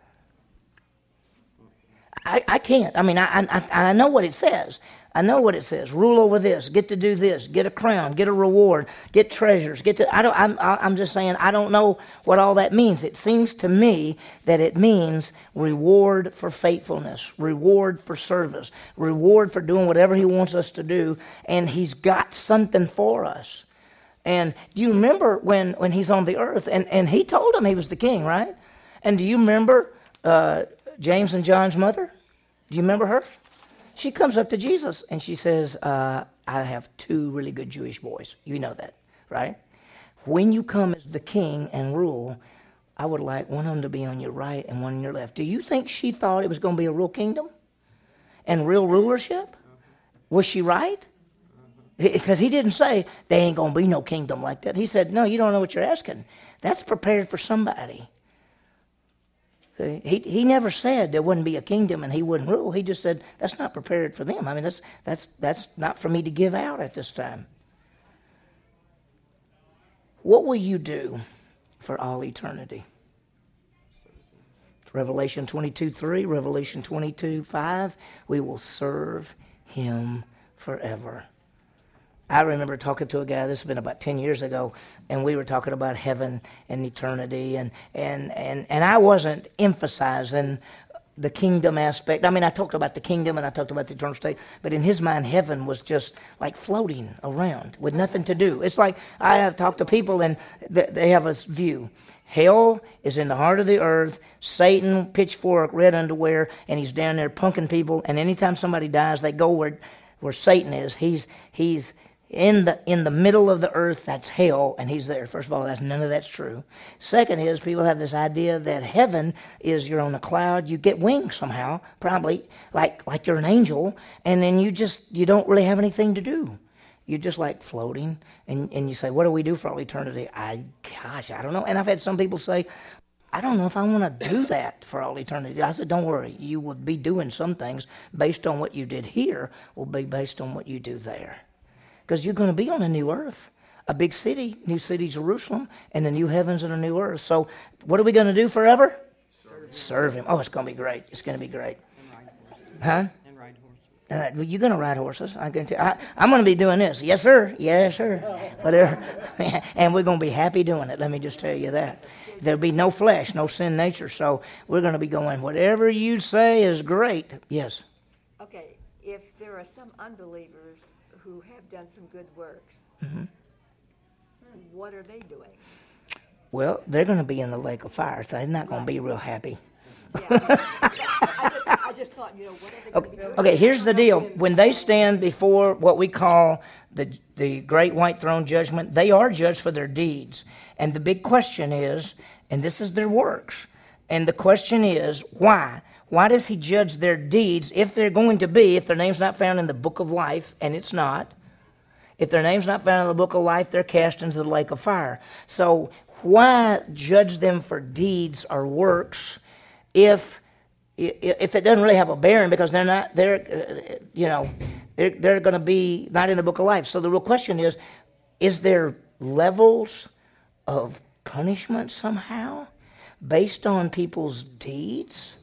I, I can't. I mean, I, I I know what it says. I know what it says. Rule over this. Get to do this. Get a crown. Get a reward. Get treasures. Get to. I don't. I'm. I'm just saying. I don't know what all that means. It seems to me that it means reward for faithfulness, reward for service, reward for doing whatever He wants us to do, and He's got something for us. And do you remember when when He's on the earth and and He told him He was the king, right? And do you remember uh, James and John's mother? Do you remember her? She comes up to Jesus and she says, uh, "I have two really good Jewish boys." You know that, right? When you come as the king and rule, I would like one of them to be on your right and one on your left. Do you think she thought it was going to be a real kingdom and real rulership? Was she right? Because he didn't say, "There ain't going to be no kingdom like that." He said, "No, you don't know what you're asking. That's prepared for somebody." See, he he never said there wouldn't be a kingdom and he wouldn't rule. He just said that's not prepared for them. I mean, that's that's that's not for me to give out at this time. What will you do for all eternity? Revelation twenty-two three, Revelation twenty-two five, we will serve him forever. I remember talking to a guy, this has been about ten years ago, and we were talking about heaven and eternity, and and, and, and I wasn't emphasizing the kingdom aspect. I mean, I talked about the kingdom and I talked about the eternal state, but in his mind, heaven was just like floating around with nothing to do. It's like I have talked to people and they have a view. Hell is in the heart of the earth, Satan, pitchfork, red underwear, and he's down there punking people, and anytime somebody dies, they go where where Satan is. He's he's... In the in the middle of the earth, that's hell, and he's there. First of all, that's none of that's true. Second is, people have this idea that heaven is you're on a cloud, you get wings somehow, probably, like like you're an angel, and then you just, you don't really have anything to do. You're just like floating, and, and you say, what do we do for all eternity? I, gosh, I don't know. And I've had some people say, I don't know if I want to do that for all eternity. I said, don't worry. You will be doing some things based on what you did here will be based on what you do there. Because you're going to be on a new earth, a big city, new city Jerusalem, and the new heavens and a new earth. So what are we going to do forever? Serve him. Serve him. Oh, it's going to be great. It's going to be great. And ride horses. Huh? And ride horses. Uh, you're going to ride horses. I guarantee. I, I'm going to be doing this. Yes, sir. Yes, sir. Whatever. And we're going to be happy doing it. Let me just tell you that. There'll be no flesh, no sin nature. So we're going to be going, whatever you say is great. Yes. Okay. If there are some unbelievers who have done some good works, mm-hmm. What are they doing? Well, they're going to be in the lake of fire, so they're not going to be real happy. Okay, here's the deal. When they stand before what we call the the great white throne judgment, they are judged for their deeds. And the big question is, and this is their works, and the question is, why? Why does he judge their deeds if they're going to be, if their name's not found in the book of life, and it's not, if their name's not found in the book of life, they're cast into the lake of fire. So why judge them for deeds or works if if it doesn't really have a bearing, because they're not, they're, you know, they're, they're going to be not in the book of life? So the real question is, is there levels of punishment somehow based on people's deeds?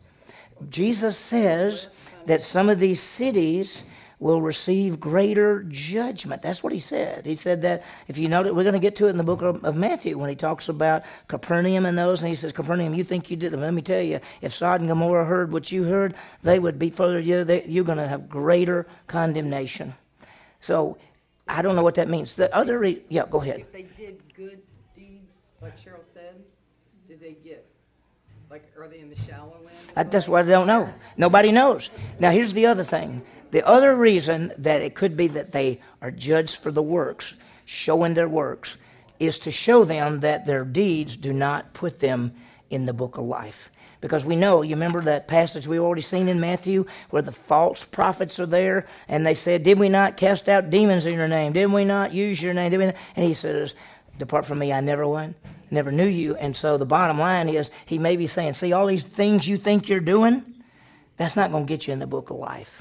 Jesus says that some of these cities will receive greater judgment. That's what he said. He said that, if you notice, we're going to get to it in the book of Matthew when he talks about Capernaum and those, and he says, Capernaum, you think you did them. Let me tell you, if Sod and Gomorrah heard what you heard, they would be further, you're going to have greater condemnation. So I don't know what that means. The other, re- yeah, go ahead. If they did good deeds, like Cheryl said, did they get? Like, are they in the shallow land? That's what I don't know. Nobody knows. Now, here's the other thing. The other reason that it could be that they are judged for the works, showing their works, is to show them that their deeds do not put them in the book of life. Because we know, you remember that passage we've already seen in Matthew where the false prophets are there, and they said, did we not cast out demons in your name? Did we not use your name? Did we not? And he says, depart from me, I never won. Never knew you. And so the bottom line is, he may be saying, see, all these things you think you're doing, that's not going to get you in the book of life.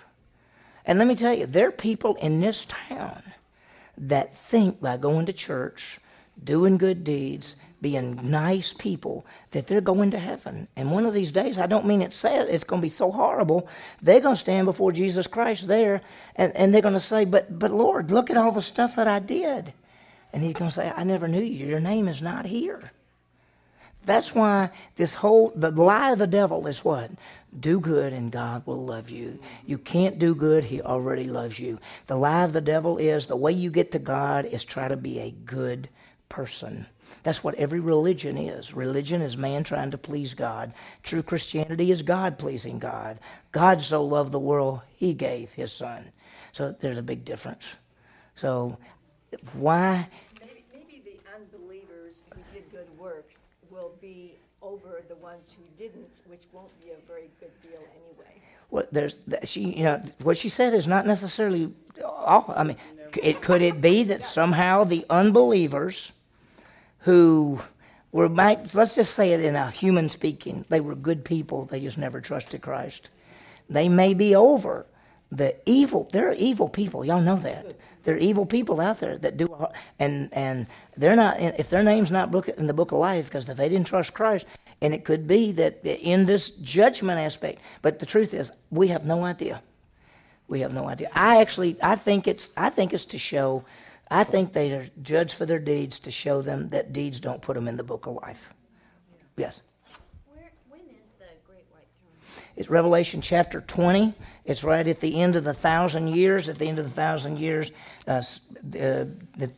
And let me tell you, there are people in this town that think by going to church, doing good deeds, being nice people, that they're going to heaven. And one of these days, I don't mean it's sad, it's going to be so horrible, they're going to stand before Jesus Christ there, and, and they're going to say, but, but Lord, look at all the stuff that I did. And he's going to say, I never knew you. Your name is not here. That's why this whole, the lie of the devil is what? Do good and God will love you. You can't do good. He already loves you. The lie of the devil is the way you get to God is try to be a good person. That's what every religion is. Religion is man trying to please God. True Christianity is God pleasing God. God so loved the world, he gave his son. So there's a big difference. So why? Maybe, maybe the unbelievers who did good works will be over the ones who didn't, which won't be a very good deal anyway. Well, there's she, you know, what she said is not necessarily all. I mean, it could it be that somehow the unbelievers who were, might, let's just say it in a human speaking, they were good people, they just never trusted Christ. They may be over the evil. There are evil people. Y'all know that. There are evil people out there that do, and and they're not. If their name's not book, in the book of life, because if they didn't trust Christ, and it could be that in this judgment aspect. But the truth is, we have no idea. We have no idea. I actually, I think it's, I think it's to show. I think they are judged for their deeds to show them that deeds don't put them in the book of life. Yes. It's Revelation chapter twenty. It's right at the end of the thousand years. At the end of the thousand years, uh, uh,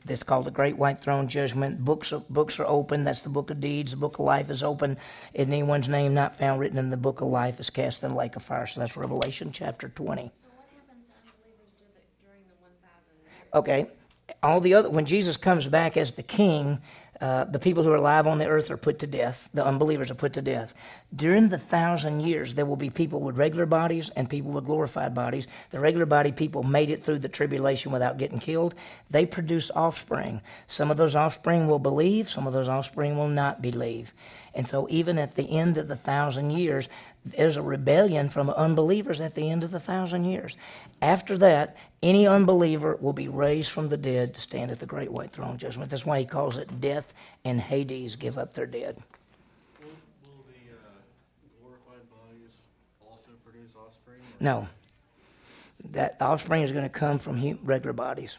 it's called the Great White Throne Judgment. Books books are open. That's the book of deeds. The book of life is open. And anyone's name not found written in the book of life is cast in the lake of fire. So that's Revelation chapter twenty. So what happens to unbelievers during the one thousand years? Okay. All the other, when Jesus comes back as the king, Uh, the people who are alive on the earth are put to death. The unbelievers are put to death. During the thousand years, there will be people with regular bodies and people with glorified bodies. The regular body people made it through the tribulation without getting killed. They produce offspring. Some of those offspring will believe. Some of those offspring will not believe. And so even at the end of the thousand years, there's a rebellion from unbelievers at the end of the thousand years. After that, any unbeliever will be raised from the dead to stand at the great white throne judgment. That's why he calls it death and Hades give up their dead. Will, will the uh, glorified bodies also produce offspring? Or? No. That offspring is going to come from regular bodies.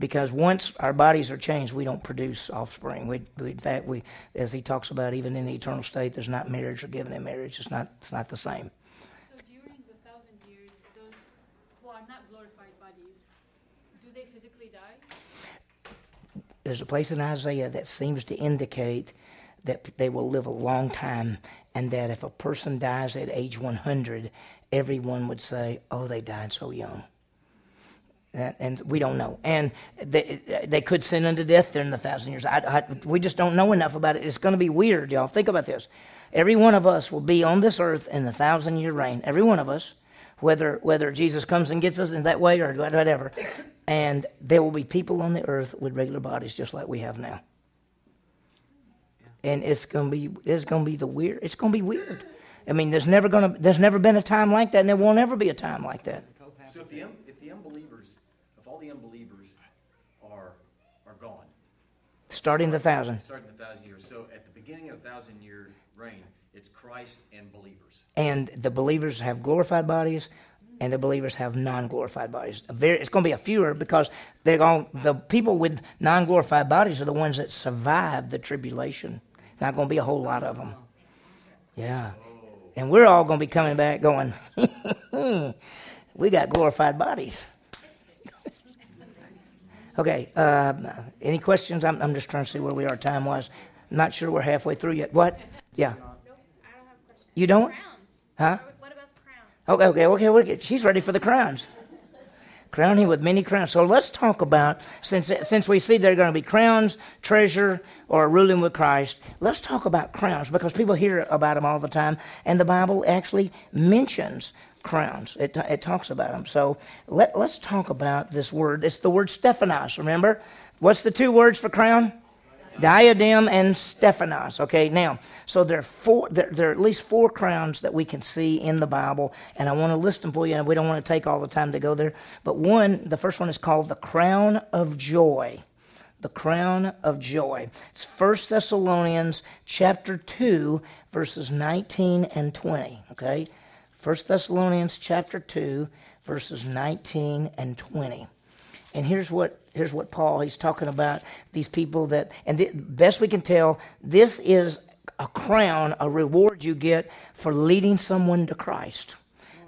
Because once our bodies are changed, we don't produce offspring. We, we, in fact, we, as he talks about, even in the eternal state, there's not marriage or given in marriage. It's not. It's not the same. So during the thousand years, those who are not glorified bodies, do they physically die? There's a place in Isaiah that seems to indicate that they will live a long time, and that if a person dies at age one hundred, everyone would say, oh, they died so young. And we don't know. And they, they could sin unto death during the thousand years. I, I, we just don't know enough about it. It's going to be weird, y'all. Think about this. Every one of us will be on this earth in the thousand-year reign. Every one of us, whether whether Jesus comes and gets us in that way or whatever. And there will be people on the earth with regular bodies just like we have now. And it's going to be it's going to be the weird. It's going to be weird. I mean, there's never going to there's never been a time like that, and there won't ever be a time like that. So if the if the unbelievers, if all the unbelievers are are gone, starting the thousand, starting the thousand years. So at the beginning of the thousand year reign, it's Christ and believers. And the believers have glorified bodies, and the believers have non-glorified bodies. A very, it's going to be a fewer because they're all, the people with non-glorified bodies are the ones that survived the tribulation. Not going to be a whole lot of them. Yeah. And we're all going to be coming back going, we got glorified bodies. Okay. Uh, any questions? I'm, I'm just trying to see where we are time-wise. Not sure we're halfway through yet. What? Yeah. Nope, I don't have a question. You don't? Crowns. Huh? What about the crowns? Okay, okay, okay. She's ready for the crowns. Crown him with many crowns. So let's talk about, since since we see there are going to be crowns, treasure, or ruling with Christ, let's talk about crowns because people hear about them all the time, and the Bible actually mentions crowns. It it talks about them. So let, let's talk about this word. It's the word Stephanos, remember? What's the two words for crown? Diadem and Stephanos. Okay, now, so there are four. There, there are at least four crowns that we can see in the Bible, and I want to list them for you, and we don't want to take all the time to go there. But one, the first one is called the crown of joy. The crown of joy. It's First Thessalonians chapter two, verses nineteen and twenty. Okay, First Thessalonians chapter two, verses nineteen and twenty. And here's what here's what Paul, he's talking about these people that, and the, best we can tell, this is a crown, a reward you get for leading someone to Christ.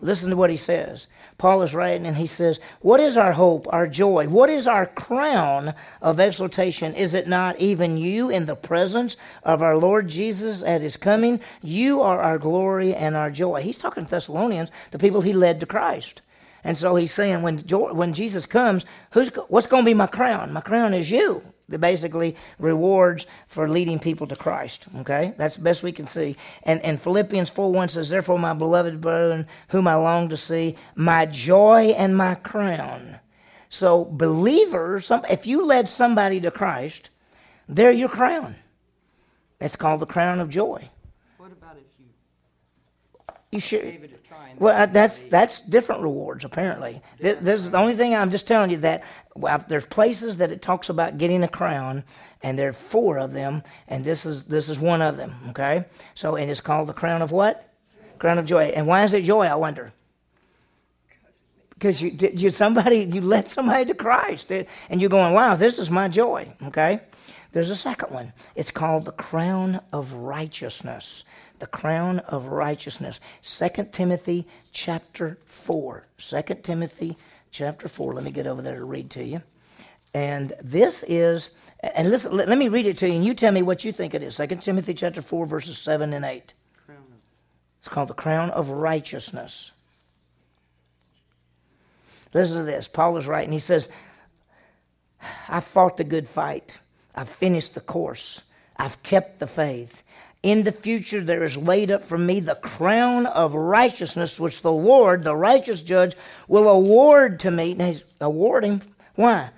Listen to what he says. Paul is writing and he says, what is our hope, our joy? What is our crown of exaltation? Is it not even you in the presence of our Lord Jesus at his coming? You are our glory and our joy. He's talking to Thessalonians, the people he led to Christ. And so he's saying, when when Jesus comes, who's what's going to be my crown? My crown is you. That basically rewards for leading people to Christ. Okay, that's the best we can see. And and Philippians four one says, therefore, my beloved brethren, whom I long to see, my joy and my crown. So believers, some, if you led somebody to Christ, they're your crown. It's called the crown of joy. What about if you? You should. Gave it a try. Well, that's that's different rewards apparently. This, this is the only thing I'm just telling you that well, there's places that it talks about getting a crown, and there are four of them, and this is this is one of them. Okay, so and it's called the crown of what? Crown of joy. And why is it joy? I wonder. Because you did you somebody you led somebody to Christ, and you're going, wow, this is my joy. Okay, there's a second one. It's called the crown of righteousness. The crown of righteousness. Second Timothy chapter four. Second Timothy chapter four. Let me get over there to read to you. And this is, and listen, let, let me read it to you, and you tell me what you think it is. Second Timothy chapter four, verses seven and eight. Crown. It's called the crown of righteousness. Listen to this. Paul is writing. He says, I fought the good fight. I've finished the course. I've kept the faith. In the future there is laid up for me the crown of righteousness, which the Lord, the righteous judge, will award to me. Now he's awarding. Why?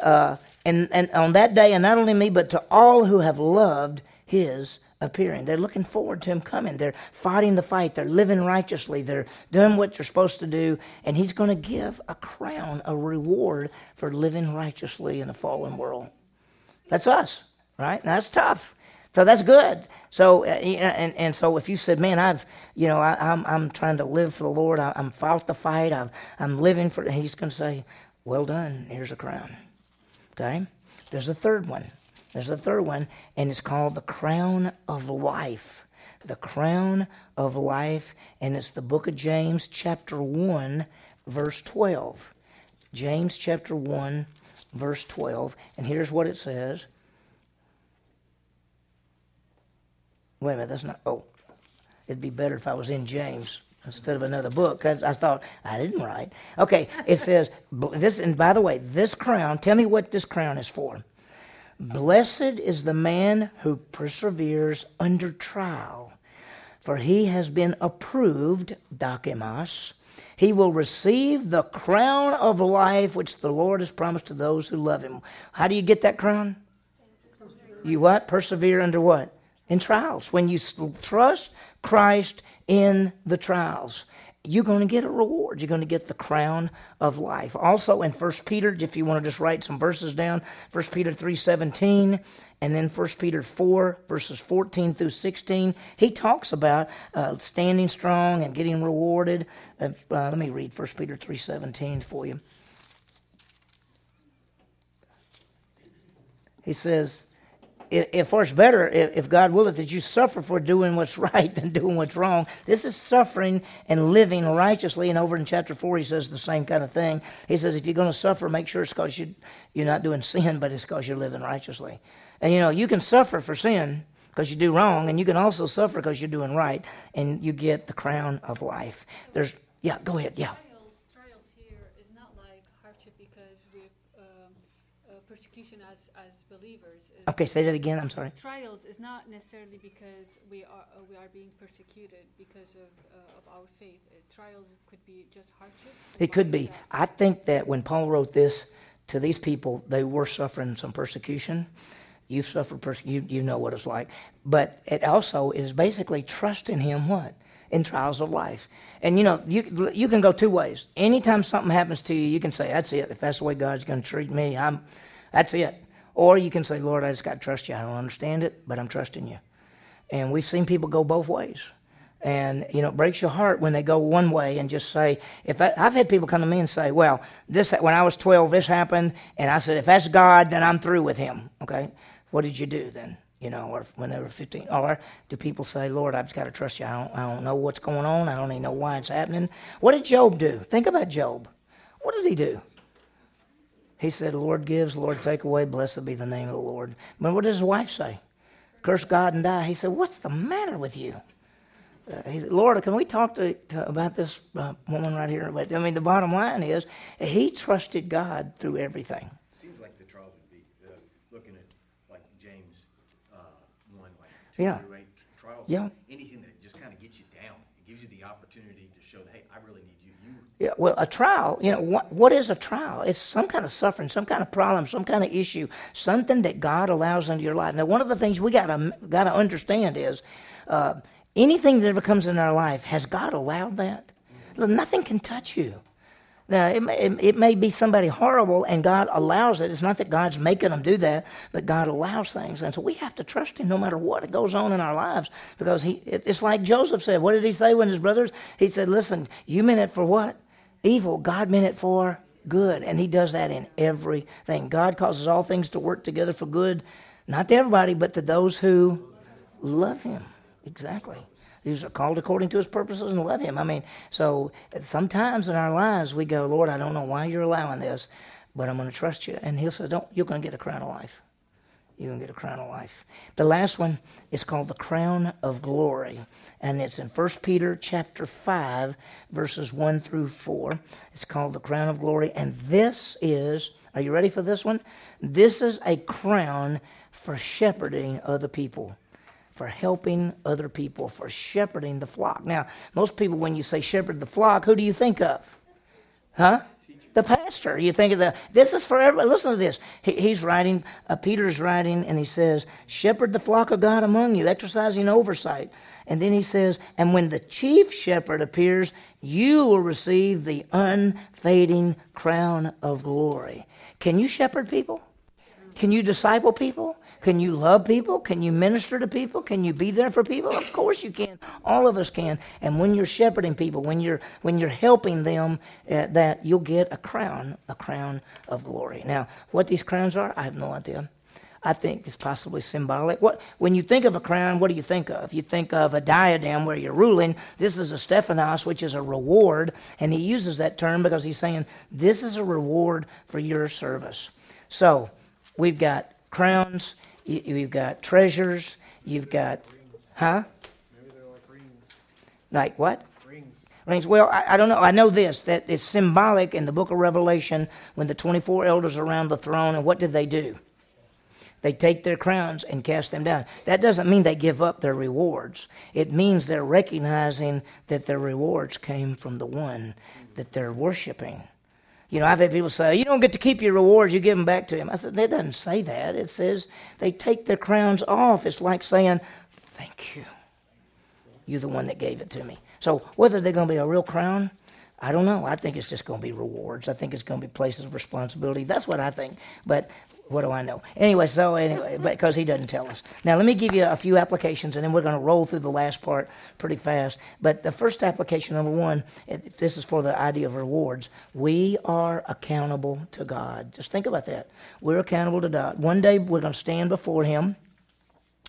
Uh, and, and on that day, and not only me, but to all who have loved his appearing. They're looking forward to him coming. They're fighting the fight. They're living righteously. They're doing what they're supposed to do. And he's going to give a crown, a reward for living righteously in a fallen world. That's us, right? Now that's tough. So that's good. So uh, and and so if you said, man, I've you know I, I'm I'm trying to live for the Lord. I, I'm fought the fight. I'm I'm living for. And he's going to say, well done. Here's a crown. Okay. There's a third one. There's a third one, and it's called the crown of life. The crown of life, and it's the book of James, chapter one, verse twelve. James chapter one, verse twelve, and here's what it says. Wait a minute, that's not, oh, it'd be better if I was in James instead of another book. I, I thought, I didn't write. Okay, it says, this. And by the way, this crown, tell me what this crown is for. Blessed is the man who perseveres under trial, for he has been approved, dakimas. He will receive the crown of life which the Lord has promised to those who love him. How do you get that crown? You what? Persevere under what? In trials. When you trust Christ in the trials, you're going to get a reward. You're going to get the crown of life. Also in First Peter, if you want to just write some verses down, First Peter three seventeen, and then First Peter four, verses fourteen through sixteen, he talks about uh, standing strong and getting rewarded. Uh, uh, let me read First Peter three seventeen for you. He says, if for it's better, if God willeth that you suffer for doing what's right than doing what's wrong. This is suffering and living righteously. And over in chapter four, he says the same kind of thing. He says, if you're going to suffer, make sure it's because you, you're not doing sin, but it's because you're living righteously. And, you know, you can suffer for sin because you do wrong, and you can also suffer because you're doing right, and you get the crown of life. There's, yeah, go ahead, yeah. Trials, trials here is not like hardship because we um, uh, persecution as, as believers. Okay, say that again. I'm sorry. Trials is not necessarily because we are uh, we are being persecuted because of uh, of our faith. Uh, trials could be just hardship. It could be. That. I think that when Paul wrote this to these people, they were suffering some persecution. You've suffered persecution. You, you know what it's like. But it also is basically trusting him what? In trials of life. And you know, you you can go two ways. Anytime something happens to you, you can say, that's it. If that's the way God's going to treat me, I'm, that's it. Or you can say, Lord, I just got to trust you. I don't understand it, but I'm trusting you. And we've seen people go both ways. And, you know, it breaks your heart when they go one way and just say, if I, I've had people come to me and say, well, this when I was twelve, this happened. And I said, if that's God, then I'm through with him. Okay? What did you do then? You know, or when they were fifteen. Or do people say, Lord, I've just got to trust you. I don't, I don't know what's going on. I don't even know why it's happening. What did Job do? Think about Job. What did he do? He said, Lord gives, Lord take away, blessed be the name of the Lord. But what does his wife say? Curse God and die. He said, what's the matter with you? Uh, he said, Lord, can we talk to, to about this uh, woman right here? But I mean, the bottom line is, he trusted God through everything. It seems like the trials would be uh, looking at, like, James uh, one, like, two, yeah. Three, eight, trials, yeah. Anything that just kind of gets you down. It gives you the opportunity to show that, hey, I really need you. Yeah, well, a trial, you know, what, what is a trial? It's some kind of suffering, some kind of problem, some kind of issue, something that God allows into your life. Now, one of the things we got to got to understand is uh, anything that ever comes in our life, has God allowed that? Look, nothing can touch you. Now, it may, it, it may be somebody horrible, and God allows it. It's not that God's making them do that, but God allows things. And so we have to trust him no matter what goes on in our lives, because he. It, it's like Joseph said. What did he say when his brothers? He said, listen, you meant it for what? Evil. God meant it for good. And he does that in everything. God causes all things to work together for good, not to everybody, but to those who love him. Exactly. These are called according to his purposes and love him. I mean, so sometimes in our lives we go, Lord, I don't know why you're allowing this, but I'm going to trust you. And he'll say, don't, you're going to get a crown of life. You're going to get a crown of life. The last one is called the crown of glory. And it's in First Peter chapter five, verses one through four. It's called the crown of glory. And this is, are you ready for this one? This is a crown for shepherding other people, for helping other people, for shepherding the flock. Now, most people, when you say shepherd the flock, who do you think of? Huh? The pastor. You think of the, this is for everybody. Listen to this. He, he's writing, uh, Peter's writing, and he says, shepherd the flock of God among you, exercising oversight. And then he says, and when the chief shepherd appears, you will receive the unfading crown of glory. Can you shepherd people? Can you disciple people? Can you love people? Can you minister to people? Can you be there for people? Of course you can. All of us can. And when you're shepherding people, when you're when you're helping them, uh, that you'll get a crown, a crown of glory. Now, what these crowns are, I have no idea. I think it's possibly symbolic. What when you think of a crown, what do you think of? You think of a diadem where you're ruling. This is a Stephanos, which is a reward, and he uses that term because he's saying this is a reward for your service. So we've got crowns. You've got treasures, you've got Huh? Maybe they're like rings. Like what? Rings. Rings. Well, I, I don't know. I know this, that it's symbolic in the book of Revelation when the twenty-four elders are around the throne, and what did they do? They take their crowns and cast them down. That doesn't mean they give up their rewards. It means they're recognizing that their rewards came from the one that they're worshiping. You know, I've had people say, you don't get to keep your rewards, you give them back to him. I said, that doesn't say that. It says they take their crowns off. It's like saying, thank you. You're the one that gave it to me. So whether they're going to be a real crown, I don't know. I think it's just going to be rewards. I think it's going to be places of responsibility. That's what I think. But what do I know? Anyway, so anyway, because he doesn't tell us. Now, let me give you a few applications, and then we're going to roll through the last part pretty fast. But the first application, number one, this is for the idea of rewards. We are accountable to God. Just think about that. We're accountable to God. One day we're going to stand before him,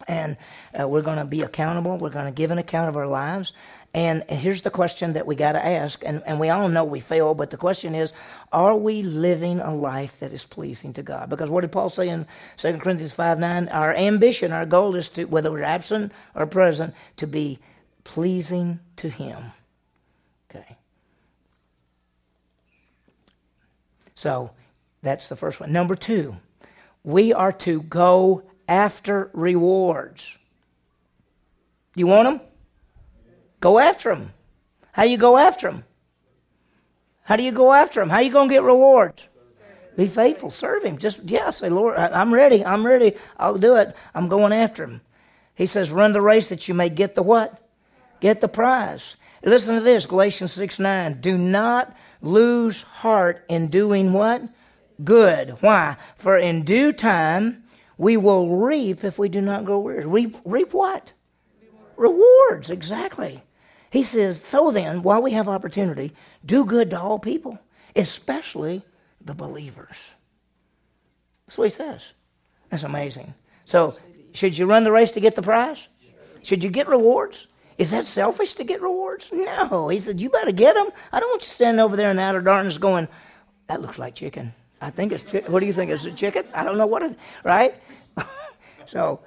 and uh, we're going to be accountable. We're going to give an account of our lives. And here's the question that we got to ask, and, and we all know we fail, but the question is, are we living a life that is pleasing to God? Because what did Paul say in Second Corinthians five nine? Our ambition, our goal is to, whether we're absent or present, to be pleasing to him. Okay. So that's the first one. Number two, we are to go after rewards. You want them? Go after them. How you go after them? How do you go after them? How you going to get rewards? Be faithful. Serve him. Just, yeah, say, Lord, I'm ready. I'm ready. I'll do it. I'm going after him. He says, run the race that you may get the what? Get the prize. Listen to this, Galatians six nine. Do not lose heart in doing what? Good. Why? For in due time we will reap if we do not grow weary. Reap, reap what? Rewards, exactly. He says, so then, while we have opportunity, do good to all people, especially the believers. That's what he says. That's amazing. So, should you run the race to get the prize? Should you get rewards? Is that selfish to get rewards? No. He said, you better get them. I don't want you standing over there in the outer darkness going, that looks like chicken. I think it's chicken. What do you think? Is it chicken? I don't know what it, right? So,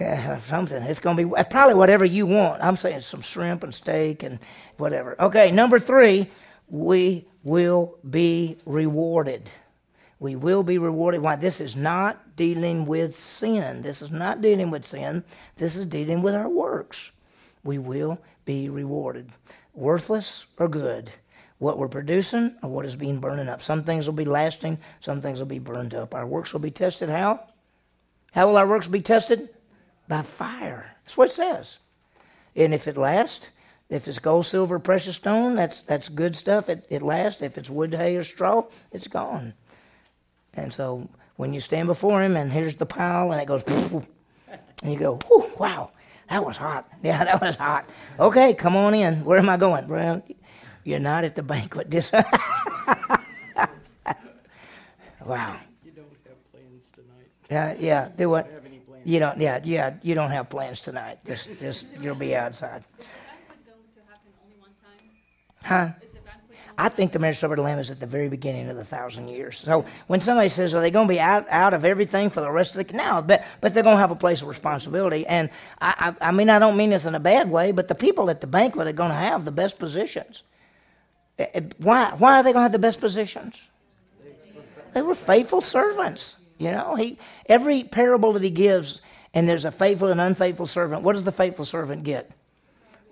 yeah, something. It's going to be probably whatever you want. I'm saying some shrimp and steak and whatever. Okay, number three, we will be rewarded. We will be rewarded. Why? This is not dealing with sin. This is not dealing with sin. This is dealing with our works. We will be rewarded. Worthless or good. What we're producing or what is being burned up. Some things will be lasting. Some things will be burned up. Our works will be tested. How? How will our works be tested? By fire. That's what it says. And if it lasts, if it's gold, silver, precious stone, that's that's good stuff. It, it lasts. If it's wood, hay, or straw, it's gone. And so when you stand before him and here's the pile and it goes, and you go, whew, wow, that was hot. Yeah, that was hot. Okay, come on in. Where am I going? Well, you're not at the banquet. Wow. You don't have plans tonight. Uh, yeah, do what? You don't, yeah, yeah. You don't have plans tonight. Just, just you'll be outside. Is the banquet going to happen only one time? Huh? Is the banquet only I think the marriage supper of the Lamb is at the very beginning of the thousand years. So when somebody says, "Are they going to be out, out of everything for the rest of the?" No, but but they're going to have a place of responsibility. And I, I, I mean, I don't mean this in a bad way, but the people at the banquet are going to have the best positions. Why? Why are they going to have the best positions? They were faithful servants. You know, he every parable that he gives, and there's a faithful and unfaithful servant. What does the faithful servant get?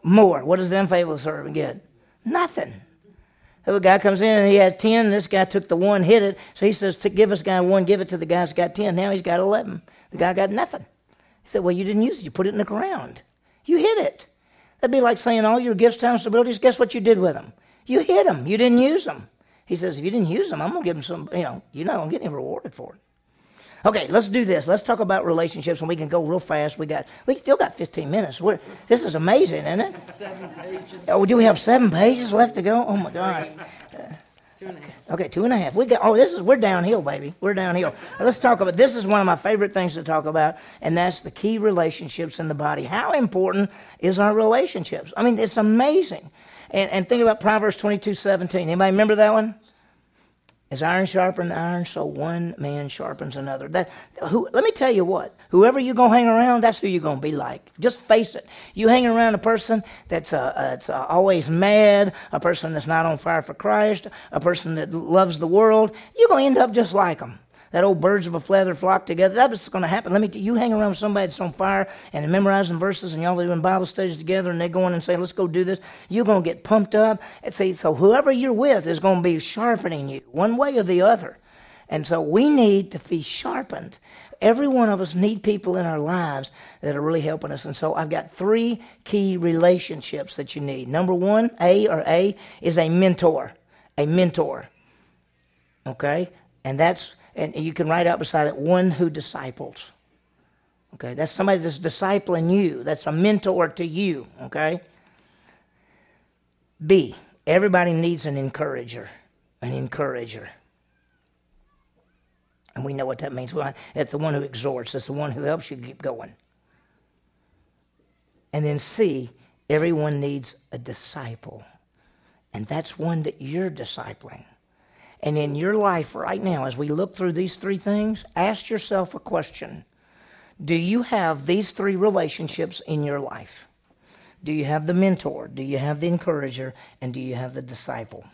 More. What does the unfaithful servant get? Nothing. The guy comes in and he had ten. This guy took the one, hit it. So he says, give us guy one, give it to the guy that's got ten. Now he's got eleven. The guy got nothing. He said, well, you didn't use it. You put it in the ground. You hid it. That'd be like saying all your gifts, talents, abilities, guess what you did with them? You hid them. You didn't use them. He says, if you didn't use them, I'm going to give them some, you know, you're not going to get any rewarded for it. Okay, let's do this. Let's talk about relationships, and we can go real fast. We got we still got fifteen minutes. We're, this is amazing, isn't it? Seven pages. Oh, do we have seven pages left to go? Oh my God. Uh, two and a half. Okay, two and a half. We got. Oh, this is we're downhill, baby. We're downhill. Now let's talk about. This is one of my favorite things to talk about, and that's the key relationships in the body. How important is our relationships? I mean, it's amazing. And and think about Proverbs twenty-two seventeen. Anybody remember that one? As iron sharpens iron, so one man sharpens another. That, who, let me tell you what. Whoever you're going to hang around, that's who you're going to be like. Just face it. You hang around a person that's uh, uh, it's, uh, always mad, a person that's not on fire for Christ, a person that loves the world, you're going to end up just like them. That old birds of a feather flock together. That was going to happen. Let me t- you hang around with somebody that's on fire and they're memorizing verses and y'all doing Bible studies together and they're going and saying, let's go do this. You're going to get pumped up. And see, so whoever you're with is going to be sharpening you one way or the other. And so we need to be sharpened. Every one of us need people in our lives that are really helping us. And so I've got three key relationships that you need. Number one, A or A, is a mentor. A mentor. Okay? And that's... And you can write out beside it, one who disciples. Okay, that's somebody that's discipling you. That's a mentor to you, okay? B, everybody needs an encourager, an encourager. And we know what that means. It's the one who exhorts. It's the one who helps you keep going. And then C, everyone needs a disciple. And that's one that you're discipling. And in your life right now, as we look through these three things, ask yourself a question. Do you have these three relationships in your life? Do you have the mentor? Do you have the encourager? And do you have the disciple?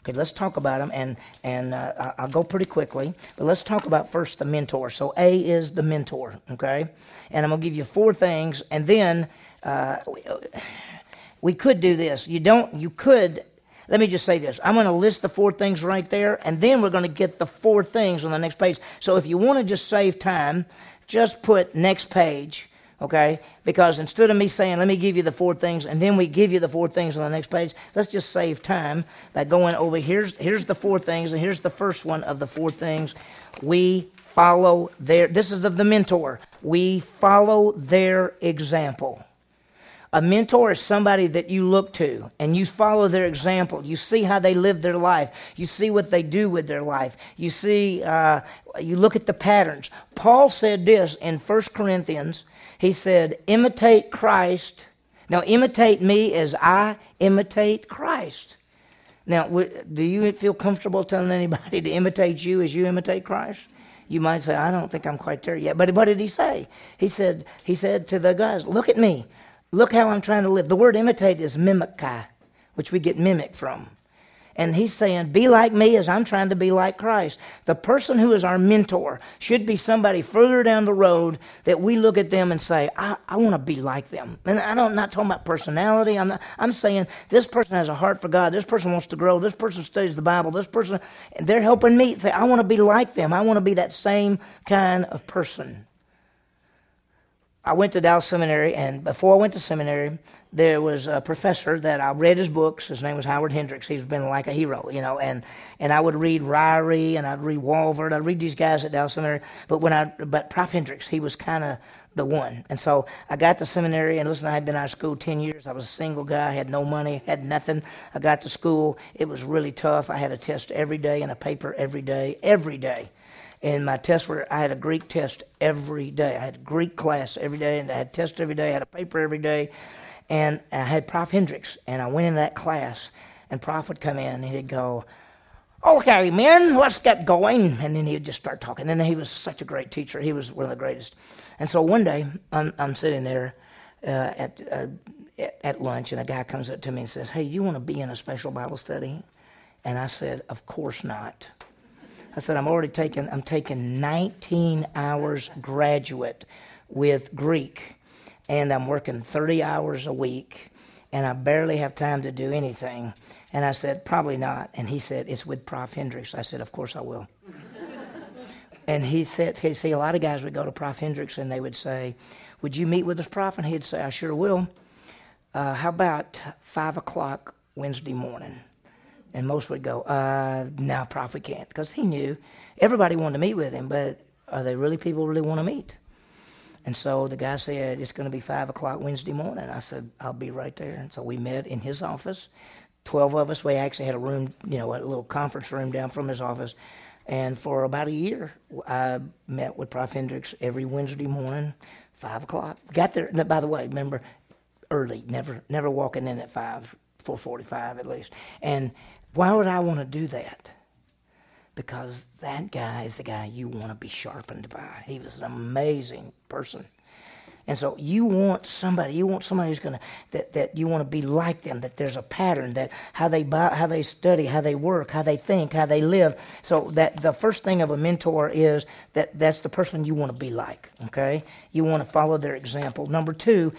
Okay, let's talk about them, and, and uh, I'll go pretty quickly. But let's talk about first the mentor. So A is the mentor, okay? And I'm going to give you four things, and then uh, we could do this. You don't, you could... Let me just say this. I'm going to list the four things right there, and then we're going to get the four things on the next page. So if you want to just save time, just put next page, okay? Because instead of me saying, let me give you the four things, and then we give you the four things on the next page, let's just save time by going over, here's, here's the four things, and here's the first one of the four things. We follow their, this is of the mentor, we follow their example. A mentor is somebody that you look to and you follow their example. You see how they live their life. You see what they do with their life. You see, uh, you look at the patterns. Paul said this in First Corinthians. He said, imitate Christ. Now, imitate me as I imitate Christ. Now, do you feel comfortable telling anybody to imitate you as you imitate Christ? You might say, I don't think I'm quite there yet. But what did he say? He said, he said to the guys, look at me. Look how I'm trying to live. The word imitate is mimikai, which we get mimic from. And he's saying, be like me as I'm trying to be like Christ. The person who is our mentor should be somebody further down the road that we look at them and say, I, I want to be like them. And I don't, I'm not talking about personality. I'm not, I'm saying this person has a heart for God. This person wants to grow. This person studies the Bible. This person, they're helping me say, I want to be like them. I want to be that same kind of person. I went to Dallas Seminary, and before I went to seminary, there was a professor that I read his books. His name was Howard Hendricks. He's been like a hero, you know, and, and I would read Ryrie, and I'd read Walvoord. I'd read these guys at Dallas Seminary, but when I, but Prof Hendricks, he was kind of the one. And so I got to seminary, and listen, I had been out of school ten years. I was a single guy. I had no money, had nothing. I got to school. It was really tough. I had a test every day and a paper every day, every day. And my tests were, I had a Greek test every day. I had Greek class every day, and I had tests every day. I had a paper every day. And I had Prof Hendricks, and I went in that class, and Prof would come in, and he'd go, okay, men, let's get going. And then he'd just start talking. And he was such a great teacher. He was one of the greatest. And so one day, I'm, I'm sitting there uh, at, uh, at lunch, and a guy comes up to me and says, hey, you want to be in a special Bible study? And I said, of course not. I said, I'm already taking, I'm taking nineteen hours graduate with Greek, and I'm working thirty hours a week, and I barely have time to do anything. And I said, probably not. And he said, it's with Prof Hendricks. I said, of course I will. And he said, he see, a lot of guys would go to Prof Hendricks, and they would say, would you meet with us, Prof? And he'd say, I sure will. Uh, how about five o'clock Wednesday morning? And most would go, uh, no, Prof, we can't. Because he knew everybody wanted to meet with him, but are they really people really want to meet? And so the guy said, it's going to be five o'clock Wednesday morning. I said, I'll be right there. And so we met in his office, twelve of us. We actually had a room, you know, a little conference room down from his office. And for about a year, I met with Prof Hendricks every Wednesday morning, five o'clock. Got there, by the way, remember, early, never never walking in at five, four forty-five at least. And why would I want to do that? because that guy is the guy you want to be sharpened by. He was an amazing person. And so you want somebody, you want somebody who's going to, that, that you want to be like them, that there's a pattern, that how they buy, how they study, how they work, how they think, how they live. So that the first thing of a mentor is that that's the person you want to be like, okay? You want to follow their example. Number two,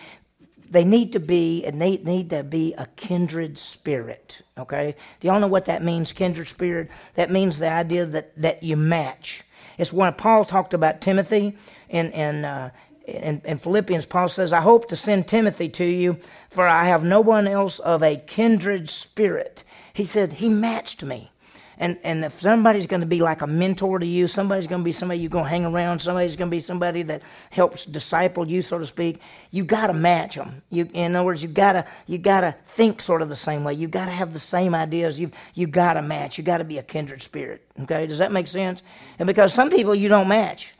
they need to be, and they need to be a kindred spirit, okay? Do y'all know what that means, kindred spirit? That means the idea that, that you match. It's when Paul talked about Timothy and, and, uh, In, in Philippians, Paul says, I hope to send Timothy to you, for I have no one else of a kindred spirit. He said, he matched me. And and if somebody's going to be like a mentor to you, somebody's going to be somebody you're going to hang around, somebody's going to be somebody that helps disciple you, so to speak, you got to match them. You, in other words, you got to you got to think sort of the same way. You got to have the same ideas. You you got to match. You got to be a kindred spirit. Okay, does that make sense? And because some people you don't match.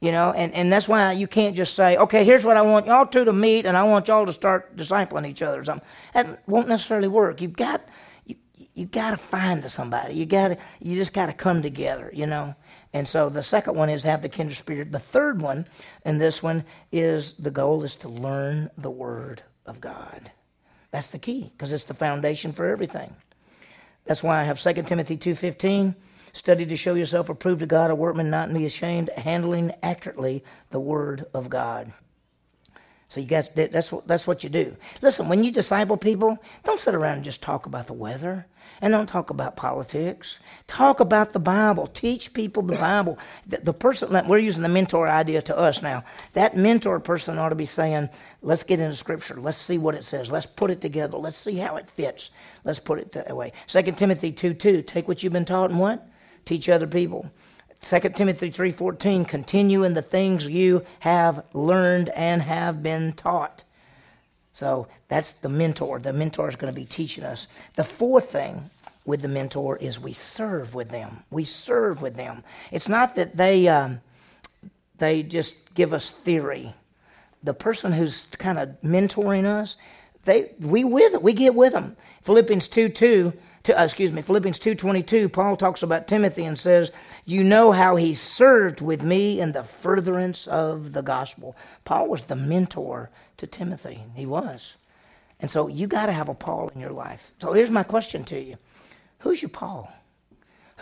You know, and, and that's why you can't just say, okay, here's what I want y'all two to meet, and I want y'all to start discipling each other or something. That won't necessarily work. You've got, you you got to find somebody. You got you just got to come together, you know. And so the second one is have the kindred spirit. The third one, and this one, is the goal is to learn the Word of God. That's the key, because it's the foundation for everything. That's why I have Second Timothy two fifteen. Study to show yourself approved to God, a workman not to be ashamed, handling accurately the Word of God. So you guys, that's what, that's what you do. Listen, when you disciple people, don't sit around and just talk about the weather, and don't talk about politics. Talk about the Bible. Teach people the Bible. The, the person that we're using the mentor idea to us now. That mentor person ought to be saying, "Let's get into Scripture. Let's see what it says. Let's put it together. Let's see how it fits. Let's put it that way." Second Timothy two two. Take what you've been taught and what? Teach other people. Second Timothy three fourteen, continue in the things you have learned and have been taught. So that's the mentor. The mentor is going to be teaching us. The fourth thing with the mentor is we serve with them. We serve with them. It's not that they um, they just give us theory. The person who's kind of mentoring us, they we with we get with them. Philippians two two. To, uh, excuse me, Philippians two twenty-two, Paul talks about Timothy and says, you know how he served with me in the furtherance of the gospel. Paul was the mentor to Timothy. He was. And so you got to have a Paul in your life. So here's my question to you. Who's your Paul?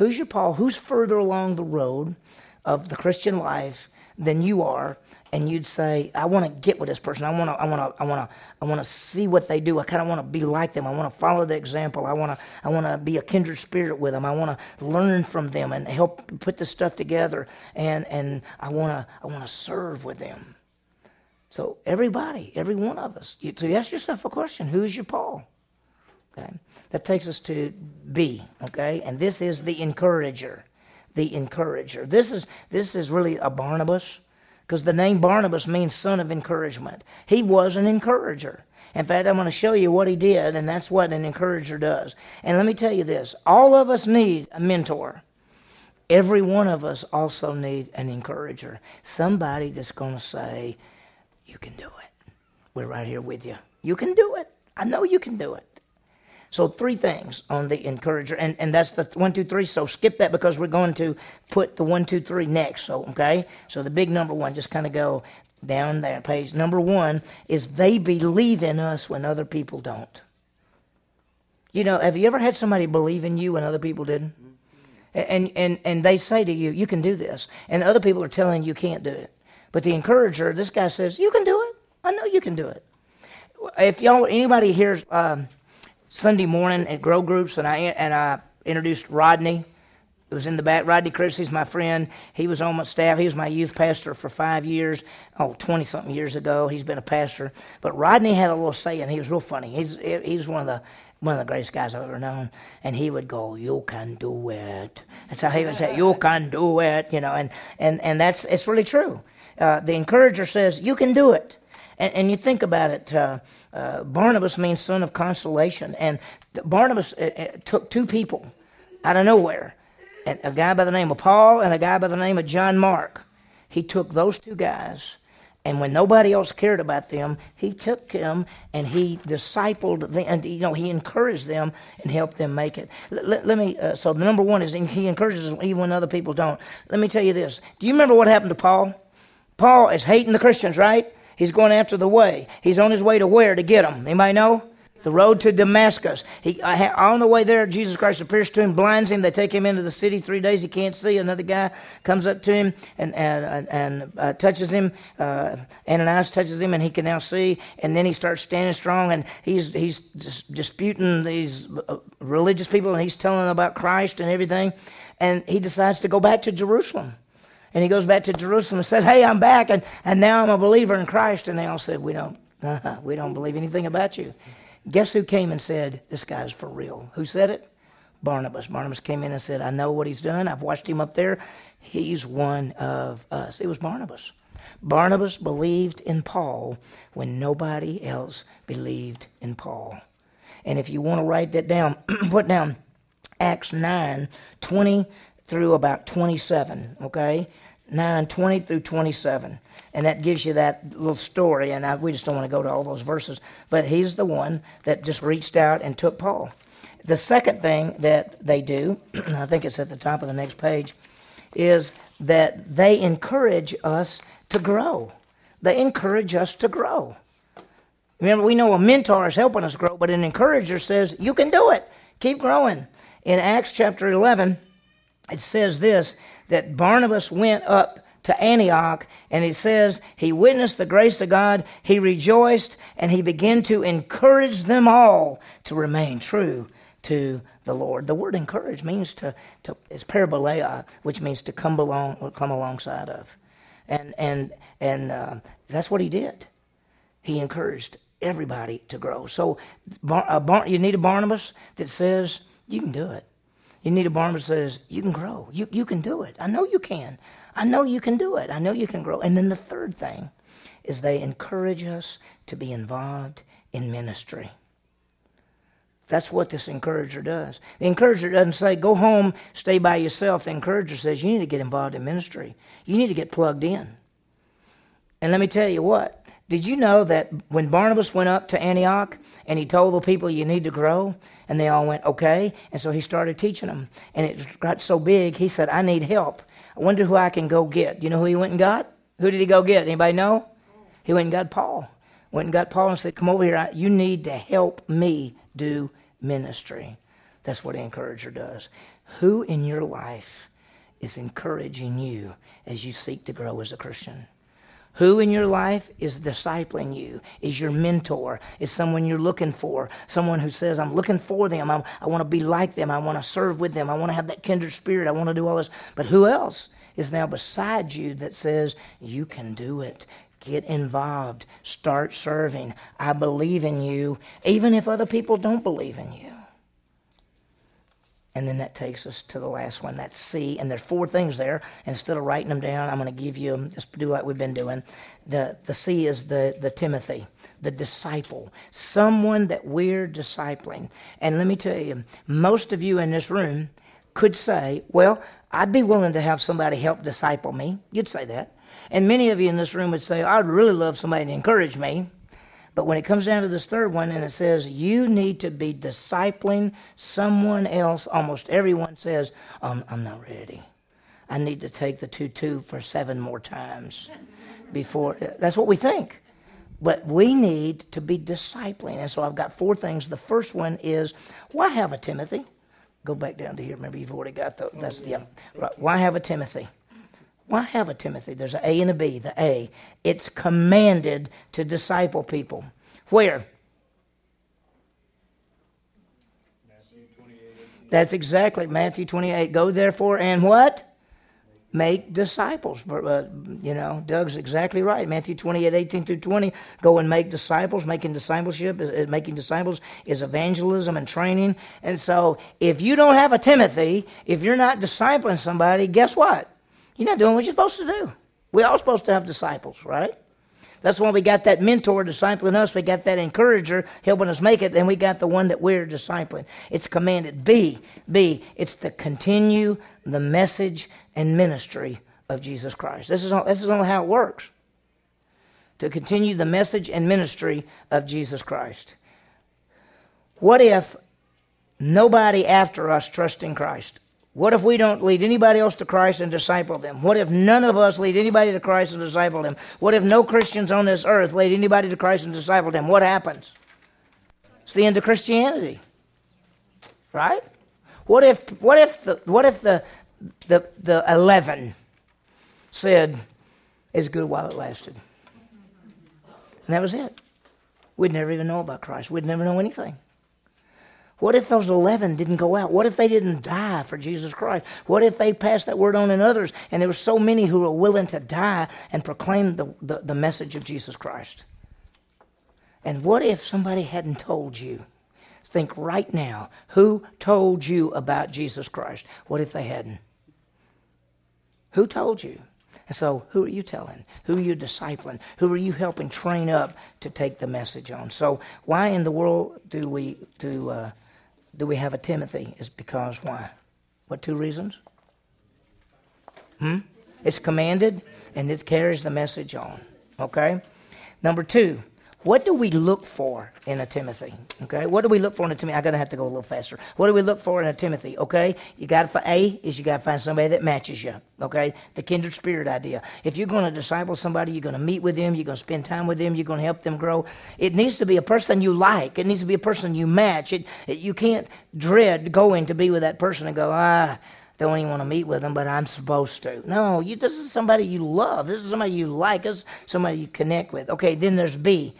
Who's your Paul? Who's further along the road of the Christian life than you are? And you'd say, I want to get with this person. I want to, I want to, I want to, I want to see what they do. I kind of want to be like them. I want to follow the example. I want to, I want to be a kindred spirit with them. I want to learn from them and help put this stuff together. And and I want to, I want to serve with them. So everybody, every one of us. You, so you ask yourself a question: who's your Paul? Okay, that takes us to B. Okay, and this is the encourager. The encourager. This is this is really a Barnabas. Because the name Barnabas means son of encouragement. He was an encourager. In fact, I'm going to show you what he did, and that's what an encourager does. And let me tell you this. All of us need a mentor. Every one of us also need an encourager. Somebody that's going to say, you can do it. We're right here with you. You can do it. I know you can do it. So three things on the encourager, and, and that's the one, two, three, so skip that because we're going to put the one, two, three next, so okay? So the big number one, just kind of go down that page. Number one is they believe in us when other people don't. You know, have you ever had somebody believe in you when other people didn't? And and and they say to you, you can do this, and other people are telling you you can't do it. But the encourager, this guy says, you can do it. I know you can do it. If y'all, anybody hears... Um, Sunday morning at grow groups, and I and I introduced Rodney. It was in the back. Rodney Chris, he's my friend. He was on my staff. He was my youth pastor for five years. Oh, twenty-something years ago, he's been a pastor. But Rodney had a little saying. He was real funny. He's he's one of the one of the greatest guys I've ever known. And he would go, "You can do it." That's how he would say, "You can do it." You know, and and and that's it's really true. Uh, the encourager says, "You can do it." And, and you think about it, uh, uh, Barnabas means son of consolation. And Barnabas uh, uh, took two people out of nowhere, and a guy by the name of Paul and a guy by the name of John Mark. He took those two guys And when nobody else cared about them, he took them and he discipled them. And, you know, he encouraged them and helped them make it. Let, let me. Uh, so the number one is he encourages them even when other people don't. Let me tell you this. Do you remember what happened to Paul? Paul is hating the Christians, right? He's going after the way. He's on his way to where to get them? Anybody know? The road to Damascus. He on the way there, Jesus Christ appears to him, blinds him. They take him into the city. Three days he can't see. Another guy comes up to him and and and uh, touches him. Uh, Ananias touches him, and he can now see. And then he starts standing strong, and he's he's dis- disputing these uh, religious people, and he's telling them about Christ and everything. And he decides to go back to Jerusalem. And he goes back to Jerusalem and says, "Hey, I'm back, and and now I'm a believer in Christ." And they all said, "We don't uh, we don't believe anything about you." Guess who came and said, "This guy's for real"? Who said it? Barnabas. Barnabas came in and said, "I know what he's done. I've watched him up there. He's one of us." It was Barnabas. Barnabas believed in Paul when nobody else believed in Paul. And if you want to write that down, put down Acts nine twenty through about twenty-seven, okay? nine twenty through twenty-seven. And that gives you that little story, and I, we just don't want to go to all those verses. But he's the one that just reached out and took Paul. The second thing that they do, I think it's at the top of the next page, is that they encourage us to grow. They encourage us to grow. Remember, we know a mentor is helping us grow, but an encourager says, "You can do it. Keep growing." In Acts chapter eleven, it says this, that Barnabas went up to Antioch, and it says, he witnessed the grace of God, he rejoiced, and he began to encourage them all to remain true to the Lord. The word encourage means to, to it's paraboleia, which means to come along, come alongside of. And and and uh, that's what he did. He encouraged everybody to grow. So bar, uh, bar, you need a Barnabas that says, "You can do it." You need a Barnabas that says, "You can grow. You you can do it. I know you can. I know you can do it. I know you can grow." And then the third thing is they encourage us to be involved in ministry. That's what this encourager does. The encourager doesn't say, "Go home, stay by yourself." The encourager says, "You need to get involved in ministry. You need to get plugged in." And let me tell you what. Did you know that when Barnabas went up to Antioch and he told the people, "You need to grow," and they all went, "Okay." And so he started teaching them. And it got so big, he said, "I need help. I wonder who I can go get." You know who he went and got? Who did he go get? Anybody know? He went and got Paul. Went and got Paul and said, "Come over here. You need to help me do ministry." That's what an encourager does. Who in your life is encouraging you as you seek to grow as a Christian? Who in your life is discipling you, is your mentor, is someone you're looking for, someone who says, "I'm looking for them, I'm, I want to be like them, I want to serve with them, I want to have that kindred spirit, I want to do all this." But who else is now beside you that says, "You can do it, get involved, start serving, I believe in you, even if other people don't believe in you"? And then that takes us to the last one, that's C. And there's four things there. Instead of writing them down, I'm going to give you them. Just do like we've been doing. The the C is the, the Timothy, the disciple, someone that we're discipling. And let me tell you, most of you in this room could say, "Well, I'd be willing to have somebody help disciple me." You'd say that. And many of you in this room would say, "I'd really love somebody to encourage me." But when it comes down to this third one, and it says you need to be discipling someone else, almost everyone says, um, "I'm not ready. I need to take the two two for seven more times before." That's what we think. But we need to be discipling. And so I've got four things. The first one is, why have a Timothy? Go back down to here. Remember, you've already got the, that's the, yeah. Right. Why have a Timothy? Why have a Timothy? There's an A and a B. The A, it's commanded to disciple people. Where? That's exactly Matthew twenty-eight. Go therefore and what? Make disciples. Uh, you know, Doug's exactly right. Matthew twenty-eight, eighteen through twenty. Go and make disciples. Making discipleship, is, making disciples is evangelism and training. And so if you don't have a Timothy, if you're not discipling somebody, guess what? You're not doing what you're supposed to do. We're all supposed to have disciples, right? That's why we got that mentor discipling us. We got that encourager helping us make it. Then we got the one that we're discipling. It's commanded. B, B, it's to continue the message and ministry of Jesus Christ. This is, this is only how it works. to continue the message and ministry of Jesus Christ. What if nobody after us trusts in Christ? What if we don't lead anybody else to Christ and disciple them? What if none of us lead anybody to Christ and disciple them? What if no Christians on this earth lead anybody to Christ and disciple them? What happens? It's the end of Christianity, right? What if what if the what if the the, the eleven said, "It's good while it lasted," and that was it? We'd never even know about Christ. We'd never know anything. What if those eleven didn't go out? What if they didn't die for Jesus Christ? What if they passed that word on in others, and there were so many who were willing to die and proclaim the, the, the message of Jesus Christ? And what if somebody hadn't told you? Think right now, who told you about Jesus Christ? What if they hadn't? Who told you? And so who are you telling? Who are you discipling? Who are you helping train up to take the message on? So why in the world do we, do, uh, do we have a Timothy? It's because why? What, two reasons? Hmm? It's commanded, and it carries the message on, okay? Number two, what do we look for in a Timothy? Okay, what do we look for in a Timothy? I'm going to have to go a little faster. What do we look for in a Timothy? Okay, you got to find, A, is you got to find somebody that matches you. Okay, the kindred spirit idea. If you're going to disciple somebody, you're going to meet with them, you're going to spend time with them, you're going to help them grow. It needs to be a person you like. It needs to be a person you match. It, it you can't dread going to be with that person and go, ah, don't even want to meet with them, but I'm supposed to. No, you, this is somebody you love. This is somebody you like. This is somebody you connect with. Okay, then there's B.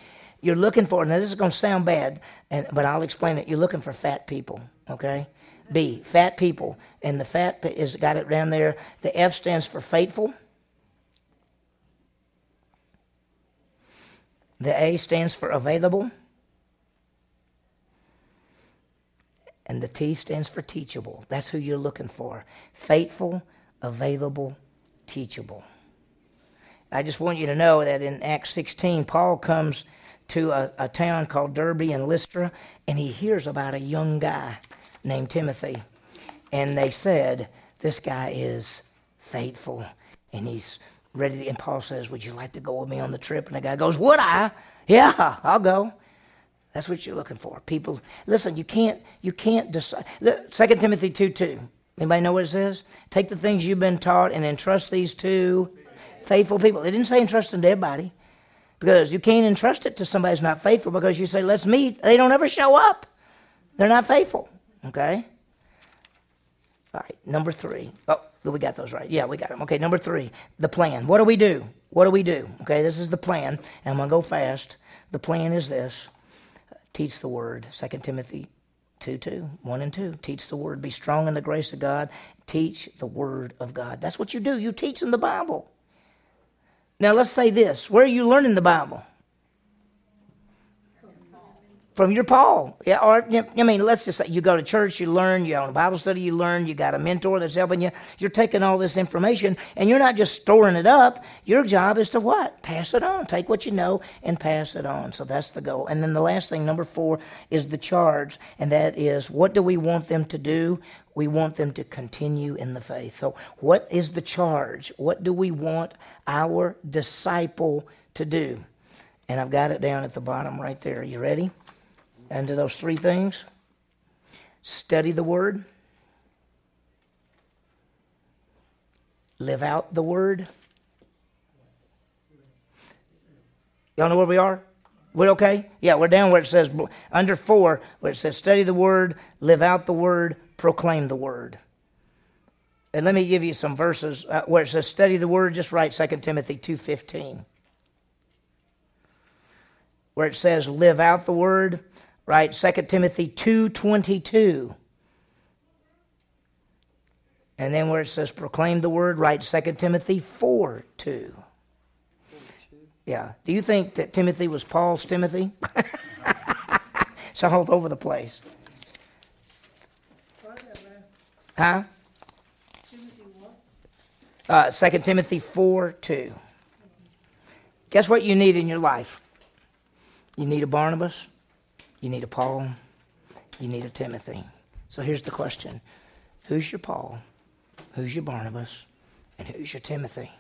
You're looking for, now this is going to sound bad, and, but I'll explain it. You're looking for fat people, okay? B, fat people. And the fat is, got it down there. The F stands for faithful. The A stands for available. And the T stands for teachable. That's who you're looking for. Faithful, available, teachable. I just want you to know that in Acts sixteen, Paul comes to a, a town called Derby in Lystra, and he hears about a young guy named Timothy. And they said, this guy is faithful, and he's ready to, and Paul says, would you like to go with me on the trip? And the guy goes, would I? Yeah, I'll go. That's what you're looking for. People, listen, you can't, you can't decide. Second Timothy two two. Anybody know what it says? Take the things you've been taught and entrust these to faithful people. It didn't say entrust them to everybody. Because you can't entrust it to somebody who's not faithful, because you say, let's meet. They don't ever show up. They're not faithful. Okay? All right, number three. Oh, we got those right. Yeah, we got them. Okay, number three, the plan. What do we do? What do we do? Okay, this is the plan, and I'm going to go fast. The plan is this. Teach the word. Second Timothy two two, one and two. Teach the word. Be strong in the grace of God. Teach the word of God. That's what you do. You teach in the Bible. Now, let's say this. Where are you learning the Bible? From your Paul. Yeah, or, I mean, let's just say you go to church, you learn, you're on a Bible study, you learn, you got a mentor that's helping you. You're taking all this information, and you're not just storing it up. Your job is to what? Pass it on. Take what you know and pass it on. So that's the goal. And then the last thing, number four, is the charge, and that is, what do we want them to do? We want them to continue in the faith. So what is the charge? What do we want our disciple to do? And I've got it down at the bottom right there. Are you ready? Under those three things, study the word, live out the word. Y'all know where we are? We're okay? Yeah, we're down where it says, under four, where it says study the word, live out the word, proclaim the word. And let me give you some verses uh, where it says study the word. Just write Second Timothy two fifteen. Where it says live out the word, write Second Timothy two twenty-two. And then where it says proclaim the word, write Second Timothy four two. Yeah. Do you think that Timothy was Paul's Timothy? It's all over the place. Huh? Uh, Second Timothy four two. Guess what you need in your life? You need a Barnabas. You need a Paul. You need a Timothy. So here's the question. Who's your Paul? Who's your Barnabas? And who's your Timothy?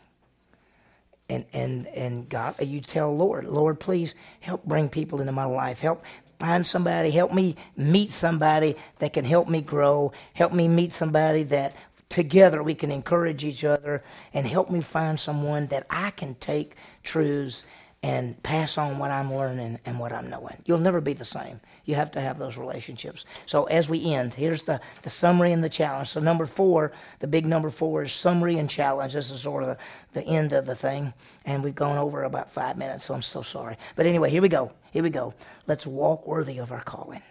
and and and God, you tell Lord, Lord, please help bring people into my life. Help find somebody. Help me meet somebody that can help me grow. Help me meet somebody that together we can encourage each other, and help me find someone that I can take truths and pass on what I'm learning and what I'm knowing. You'll never be the same. You have to have those relationships. So as we end, here's the, the summary and the challenge. So number four, the big number four is summary and challenge. This is sort of the, the end of the thing. And we've gone over about five minutes, so I'm so sorry. But anyway, here we go. Here we go. Let's walk worthy of our calling.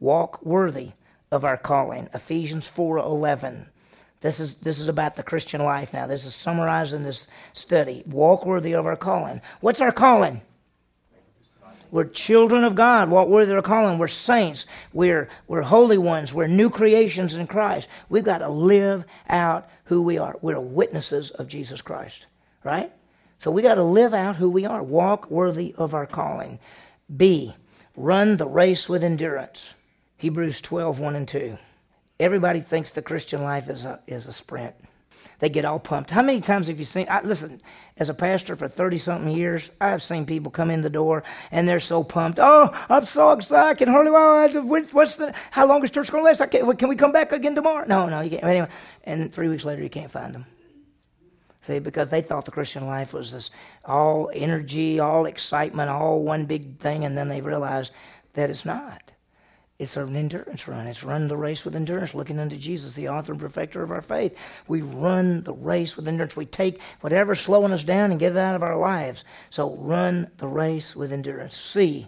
Walk worthy of our calling. Ephesians four eleven. This is this is about the Christian life now. This is summarizing this study. Walk worthy of our calling. What's our calling? We're children of God. Walk worthy of our calling. We're saints. We're we're holy ones. We're new creations in Christ. We've got to live out who we are. We're witnesses of Jesus Christ, right? So we got to live out who we are. Walk worthy of our calling. B, run the race with endurance. Hebrews twelve one and two. Everybody thinks the Christian life is a is a sprint. They get all pumped. How many times have you seen? I, listen, as a pastor for thirty-something years, I've seen people come in the door and they're so pumped. Oh, I'm so excited! I can hardly. What's the? How long is church going to last? I can't, can we come back again tomorrow? No, no, you can't. Anyway, and three weeks later, you can't find them. See, because they thought the Christian life was this all energy, all excitement, all one big thing, and then they realized that it's not. It's an endurance run. It's run the race with endurance, looking unto Jesus, the author and perfecter of our faith. We run the race with endurance. We take whatever's slowing us down and get it out of our lives. So run the race with endurance. C,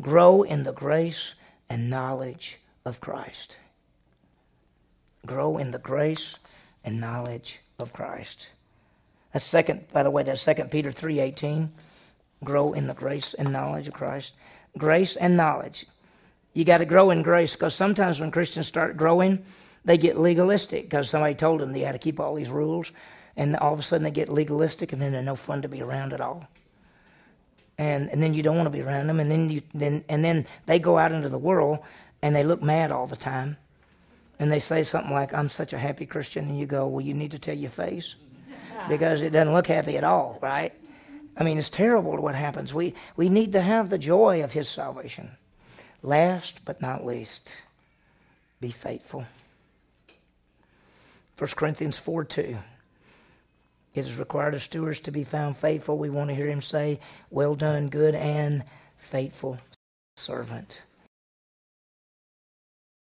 grow in the grace and knowledge of Christ. Grow in the grace and knowledge of Christ. That's second, by the way, that's Second Peter three eighteen. Grow in the grace and knowledge of Christ. Grace and knowledge. You got to grow in grace, because sometimes when Christians start growing, they get legalistic because somebody told them they had to keep all these rules, and all of a sudden they get legalistic, and then they're no fun to be around at all. And and then you don't want to be around them, and then you then and then they go out into the world and they look mad all the time, and they say something like, "I'm such a happy Christian," and you go, "Well, you need to tell your face, because it doesn't look happy at all, right?" I mean, it's terrible what happens. We we need to have the joy of His salvation. Last but not least, be faithful. First Corinthians four two. It is required of stewards to be found faithful. We want to hear him say, "Well done, good and faithful servant."